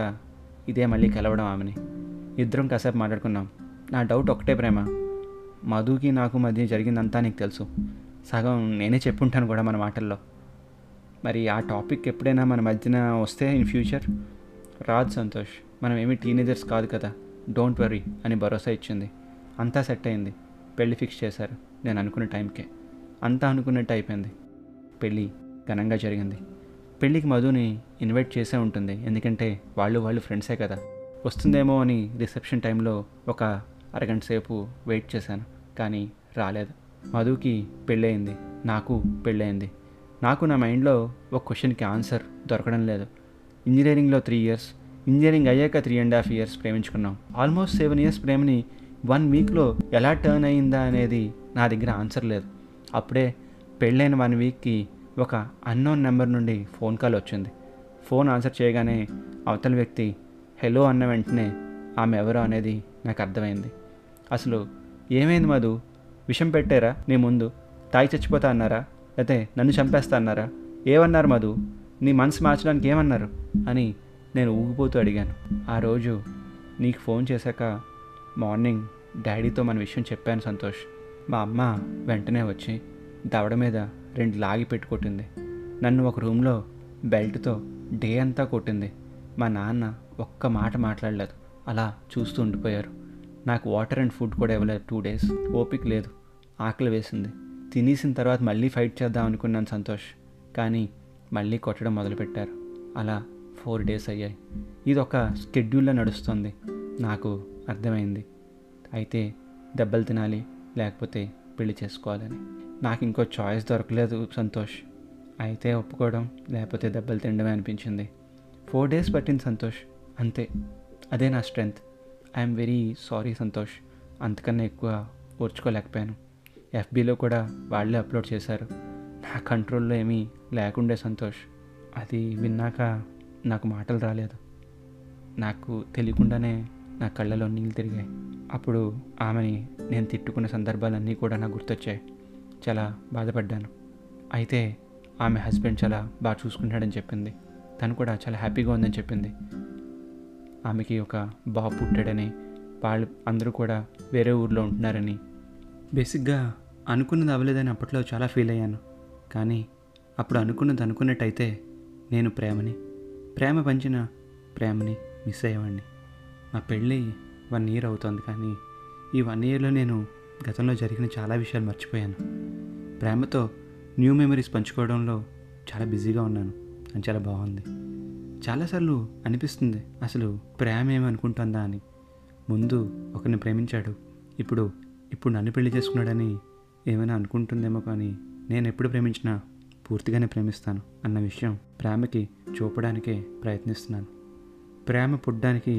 ఇదే మళ్ళీ కలవడం ఆమెని. ఇద్దరం కాసేపు మాట్లాడుకున్నాం. నా డౌట్ ఒకటే ప్రేమ, మధుకి నాకు మధ్య జరిగిందంతా నీకు తెలుసు, సగం నేనే చెప్పుంటాను కూడా మన మాటల్లో. మరి ఆ టాపిక్ ఎప్పుడైనా మన మధ్యన వస్తే ఇన్ ఫ్యూచర్ రాజ్ సంతోష్, మనం ఏమీ టీనేజర్స్ కాదు కదా, డోంట్ వరీ అని భరోసా ఇచ్చింది. అంతా సెట్ అయింది. పెళ్ళి ఫిక్స్ చేశారు నేను అనుకున్న టైంకే. అంతా అనుకున్నట్టు అయిపోయింది. పెళ్ళి ఘనంగా జరిగింది. పెళ్ళికి మధుని ఇన్వైట్ చేసే ఉంటుంది, ఎందుకంటే వాళ్ళు వాళ్ళు ఫ్రెండ్సే కదా. వస్తుందేమో అని రిసెప్షన్ టైంలో ఒక అరగంట సేపు వెయిట్ చేశాను, కానీ రాలేదు. మధుకి పెళ్ళయింది, నాకు పెళ్ళయింది. నాకు నా మైండ్లో ఒక క్వశ్చన్కి ఆన్సర్ దొరకడం లేదు. ఇంజనీరింగ్లో త్రీ ఇయర్స్ ఇంజనీరింగ్ అయ్యాక త్రీ అండ్ హాఫ్ ఇయర్స్ ప్రేమించుకున్నాం. ఆల్మోస్ట్ సెవెన్ ఇయర్స్ ప్రేమని వన్ వీక్లో ఎలా టర్న్ అయ్యిందా అనేది నా దగ్గర ఆన్సర్ లేదు. అప్పుడే పెళ్ళైన వన్ వీక్కి ఒక అన్నోన్ నెంబర్ నుండి ఫోన్ కాల్ వచ్చింది. ఫోన్ ఆన్సర్ చేయగానే అవతల వ్యక్తి హెలో అన్న వెంటనే ఆమె ఎవరో అనేది నాకు అర్థమైంది. అసలు ఏమైంది మధు, విషం పెట్టారా నీ ముందు, తాగి చచ్చిపోతా అన్నారా, లేకపోతే నన్ను చంపేస్తా అన్నారా, ఏమన్నారు మధు, నీ మనసు మార్చడానికి ఏమన్నారు అని నేను ఊగిపోతూ అడిగాను. ఆ రోజు నీకు ఫోన్ చేశాక మార్నింగ్ డాడీతో మన విషయం చెప్పాను సంతోష్. మా అమ్మ వెంటనే వచ్చి దవడ మీద రెండు లాగి పెట్టుకొట్టింది. నన్ను ఒక రూమ్లో బెల్ట్తో డే అంతా కొట్టింది. మా నాన్న ఒక్క మాట మాట్లాడలేదు, అలా చూస్తూ ఉండిపోయారు. నాకు వాటర్ అండ్ ఫుడ్ కూడా ఇవ్వలేదు. టూ డేస్ ఓపిక లేదు, ఆకలి వేసింది. తినేసిన తర్వాత మళ్ళీ ఫైట్ చేద్దాం అనుకున్నాను సంతోష్, కానీ మళ్ళీ కొట్టడం మొదలుపెట్టారు. అలా ఫోర్ డేస్ అయ్యాయి. ఇది ఒక షెడ్యూల్లో నడుస్తుంది నాకు అర్థమైంది. అయితే దెబ్బలు తినాలి, లేకపోతే పెళ్లి చేసుకోవాలని. నాకు ఇంకో చాయిస్ దొరకలేదు సంతోష్. అయితే ఒప్పుకోవడం, లేకపోతే దెబ్బలు తినడమే అనిపించింది. ఫోర్ డేస్ పట్టింది సంతోష్, అంతే. అదే నా strength. I'm very sorry సంతోష్, అంతకన్నా ఎక్కువ ఓర్చుకోలేకపోయాను. ఎఫ్బీలో కూడా వాళ్ళే అప్లోడ్ చేశారు. నా కంట్రోల్లో ఏమీ లేకుండే సంతోష్. అది విన్నాక నాకు మాటలు రాలేదు. నాకు తెలియకుండానే నా కళ్ళలో నీళ్ళు తిరిగాయి. అప్పుడు ఆమెని నేను తిట్టుకున్న సందర్భాలన్నీ కూడా నాకు గుర్తొచ్చాయి. చాలా బాధపడ్డాను. అయితే ఆమె హస్బెండ్ చాలా బాగా చూసుకుంటాడని చెప్పింది. తను కూడా చాలా హ్యాపీగా ఉందని చెప్పింది. ఆమెకి ఒక బాబు పుట్టాడని, వాళ్ళు అందరూ కూడా వేరే ఊర్లో ఉంటున్నారని. బేసిక్గా అనుకున్నది అవ్వలేదని అప్పట్లో చాలా ఫీల్ అయ్యాను. కానీ అప్పుడు అనుకున్నది అనుకున్నట్టయితే నేను ప్రేమని, ప్రేమ పంచిన ప్రేమని మిస్ అయ్యేవాడిని. నా పెళ్ళి వన్ ఇయర్ అవుతోంది, కానీ ఈ వన్ ఇయర్లో నేను గతంలో జరిగిన చాలా విషయాలు మర్చిపోయాను. ప్రేమతో న్యూ మెమరీస్ పంచుకోవడంలో చాలా బిజీగా ఉన్నాను అని చాలా బాగుంది. చాలాసార్లు అనిపిస్తుంది అసలు ప్రేమ ఏమనుకుంటుందా అని. ముందు ఒకరిని ప్రేమించాడు, ఇప్పుడు ఇప్పుడు నన్ను పెళ్లి చేసుకున్నాడని ఏమైనా అనుకుంటుందేమో కానీ నేను ఎప్పుడు ప్రేమించినా పూర్తిగానే ప్రేమిస్తాను అన్న విషయం ప్రేమకి చూపడానికే ప్రయత్నిస్తున్నాను. ప్రేమ పుట్టడానికి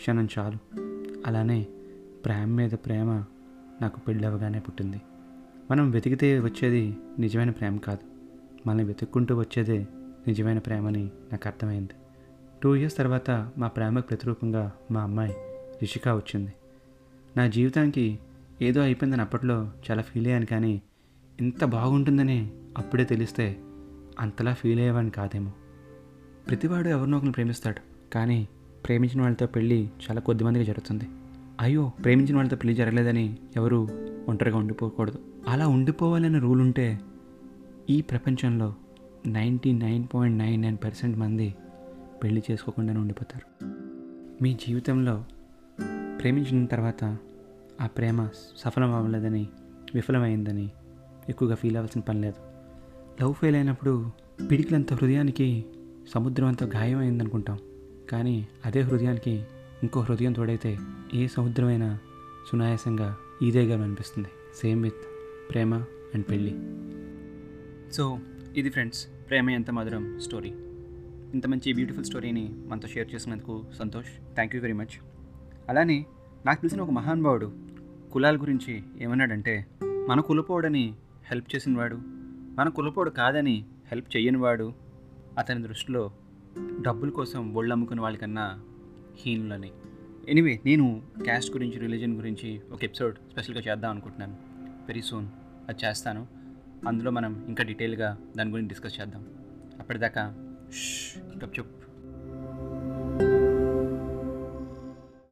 క్షణం చాలు. అలానే ప్రేమ మీద ప్రేమ నాకు పెళ్ళవగానే పుట్టింది. మనం వెతికితే వచ్చేది నిజమైన ప్రేమ కాదు, మనల్ని వెతుక్కుంటూ వచ్చేదే నిజమైన ప్రేమని నాకు అర్థమైంది. టూ ఇయర్స్ తర్వాత మా ప్రేమకు ప్రతిరూపంగా మా అమ్మాయి రిషిక వచ్చింది. నా జీవితానికి ఏదో అయిపోయిందని అప్పట్లో చాలా ఫీల్ అయ్యాను, కానీ ఇంత బాగుంటుందని అప్పుడే తెలిస్తే అంతలా ఫీల్ అయ్యేవాడిని కాదేమో. ప్రతివాడు ఎవరినో ఒకరిని ప్రేమిస్తాడు, కానీ ప్రేమించిన వాళ్ళతో పెళ్ళి చాలా కొద్దిమందికి జరుగుతుంది. అయ్యో ప్రేమించిన వాళ్ళతో పెళ్ళి జరగలేదని ఎవరు ఒంటరిగా ఉండిపోకూడదు. అలా ఉండిపోవాలనే రూల్ ఉంటే ఈ ప్రపంచంలో ninety nine point nine nine percent మంది పెళ్ళి చేసుకోకుండానే ఉండిపోతారు. మీ జీవితంలో ప్రేమించిన తర్వాత ఆ ప్రేమ సఫలం అవ్వలేదని, విఫలమైందని ఎక్కువగా ఫీల్ అవ్వాల్సిన పని లేదు. లవ్ ఫెయిల్ అయినప్పుడు పిడికిలంత హృదయానికి సముద్రం అంత గాయం అయిందనుకుంటాం, కానీ అదే హృదయానికి ఇంకో హృదయం తోడైతే ఏ సముద్రమైనా సునాయాసంగా ఈదేగా అనిపిస్తుంది. సేమ్ విత్ ప్రేమ అండ్ పెళ్ళి. సో ఇది ఫ్రెండ్స్ ప్రేమ ఎంత మధురం స్టోరీ. ఇంత మంచి బ్యూటిఫుల్ స్టోరీని మనతో షేర్ చేసినందుకు సంతోష్, thank you very much. అలానే నాకు తెలిసిన ఒక మహానుభావుడు కులాల గురించి ఏమన్నాడంటే, మన కులపోడని హెల్ప్ చేసినవాడు, మన కులపోడు కాదని హెల్ప్ చేయనివాడు అతని దృష్టిలో డబ్బుల కోసం ఒళ్ళు అమ్ముకున్న వాళ్ళకన్నా హీనులని. ఎనీవే, నేను క్యాస్ట్ గురించి, రిలీజన్ గురించి ఒక ఎపిసోడ్ స్పెషల్గా చేద్దాం అనుకుంటున్నాను. వెరీ సూన్ అది చేస్తాను. అందులో మనం ఇంకా డీటెయిల్గా దాని గురించి డిస్కస్ చేద్దాం. అప్పటిదాకా చెప్ చెప్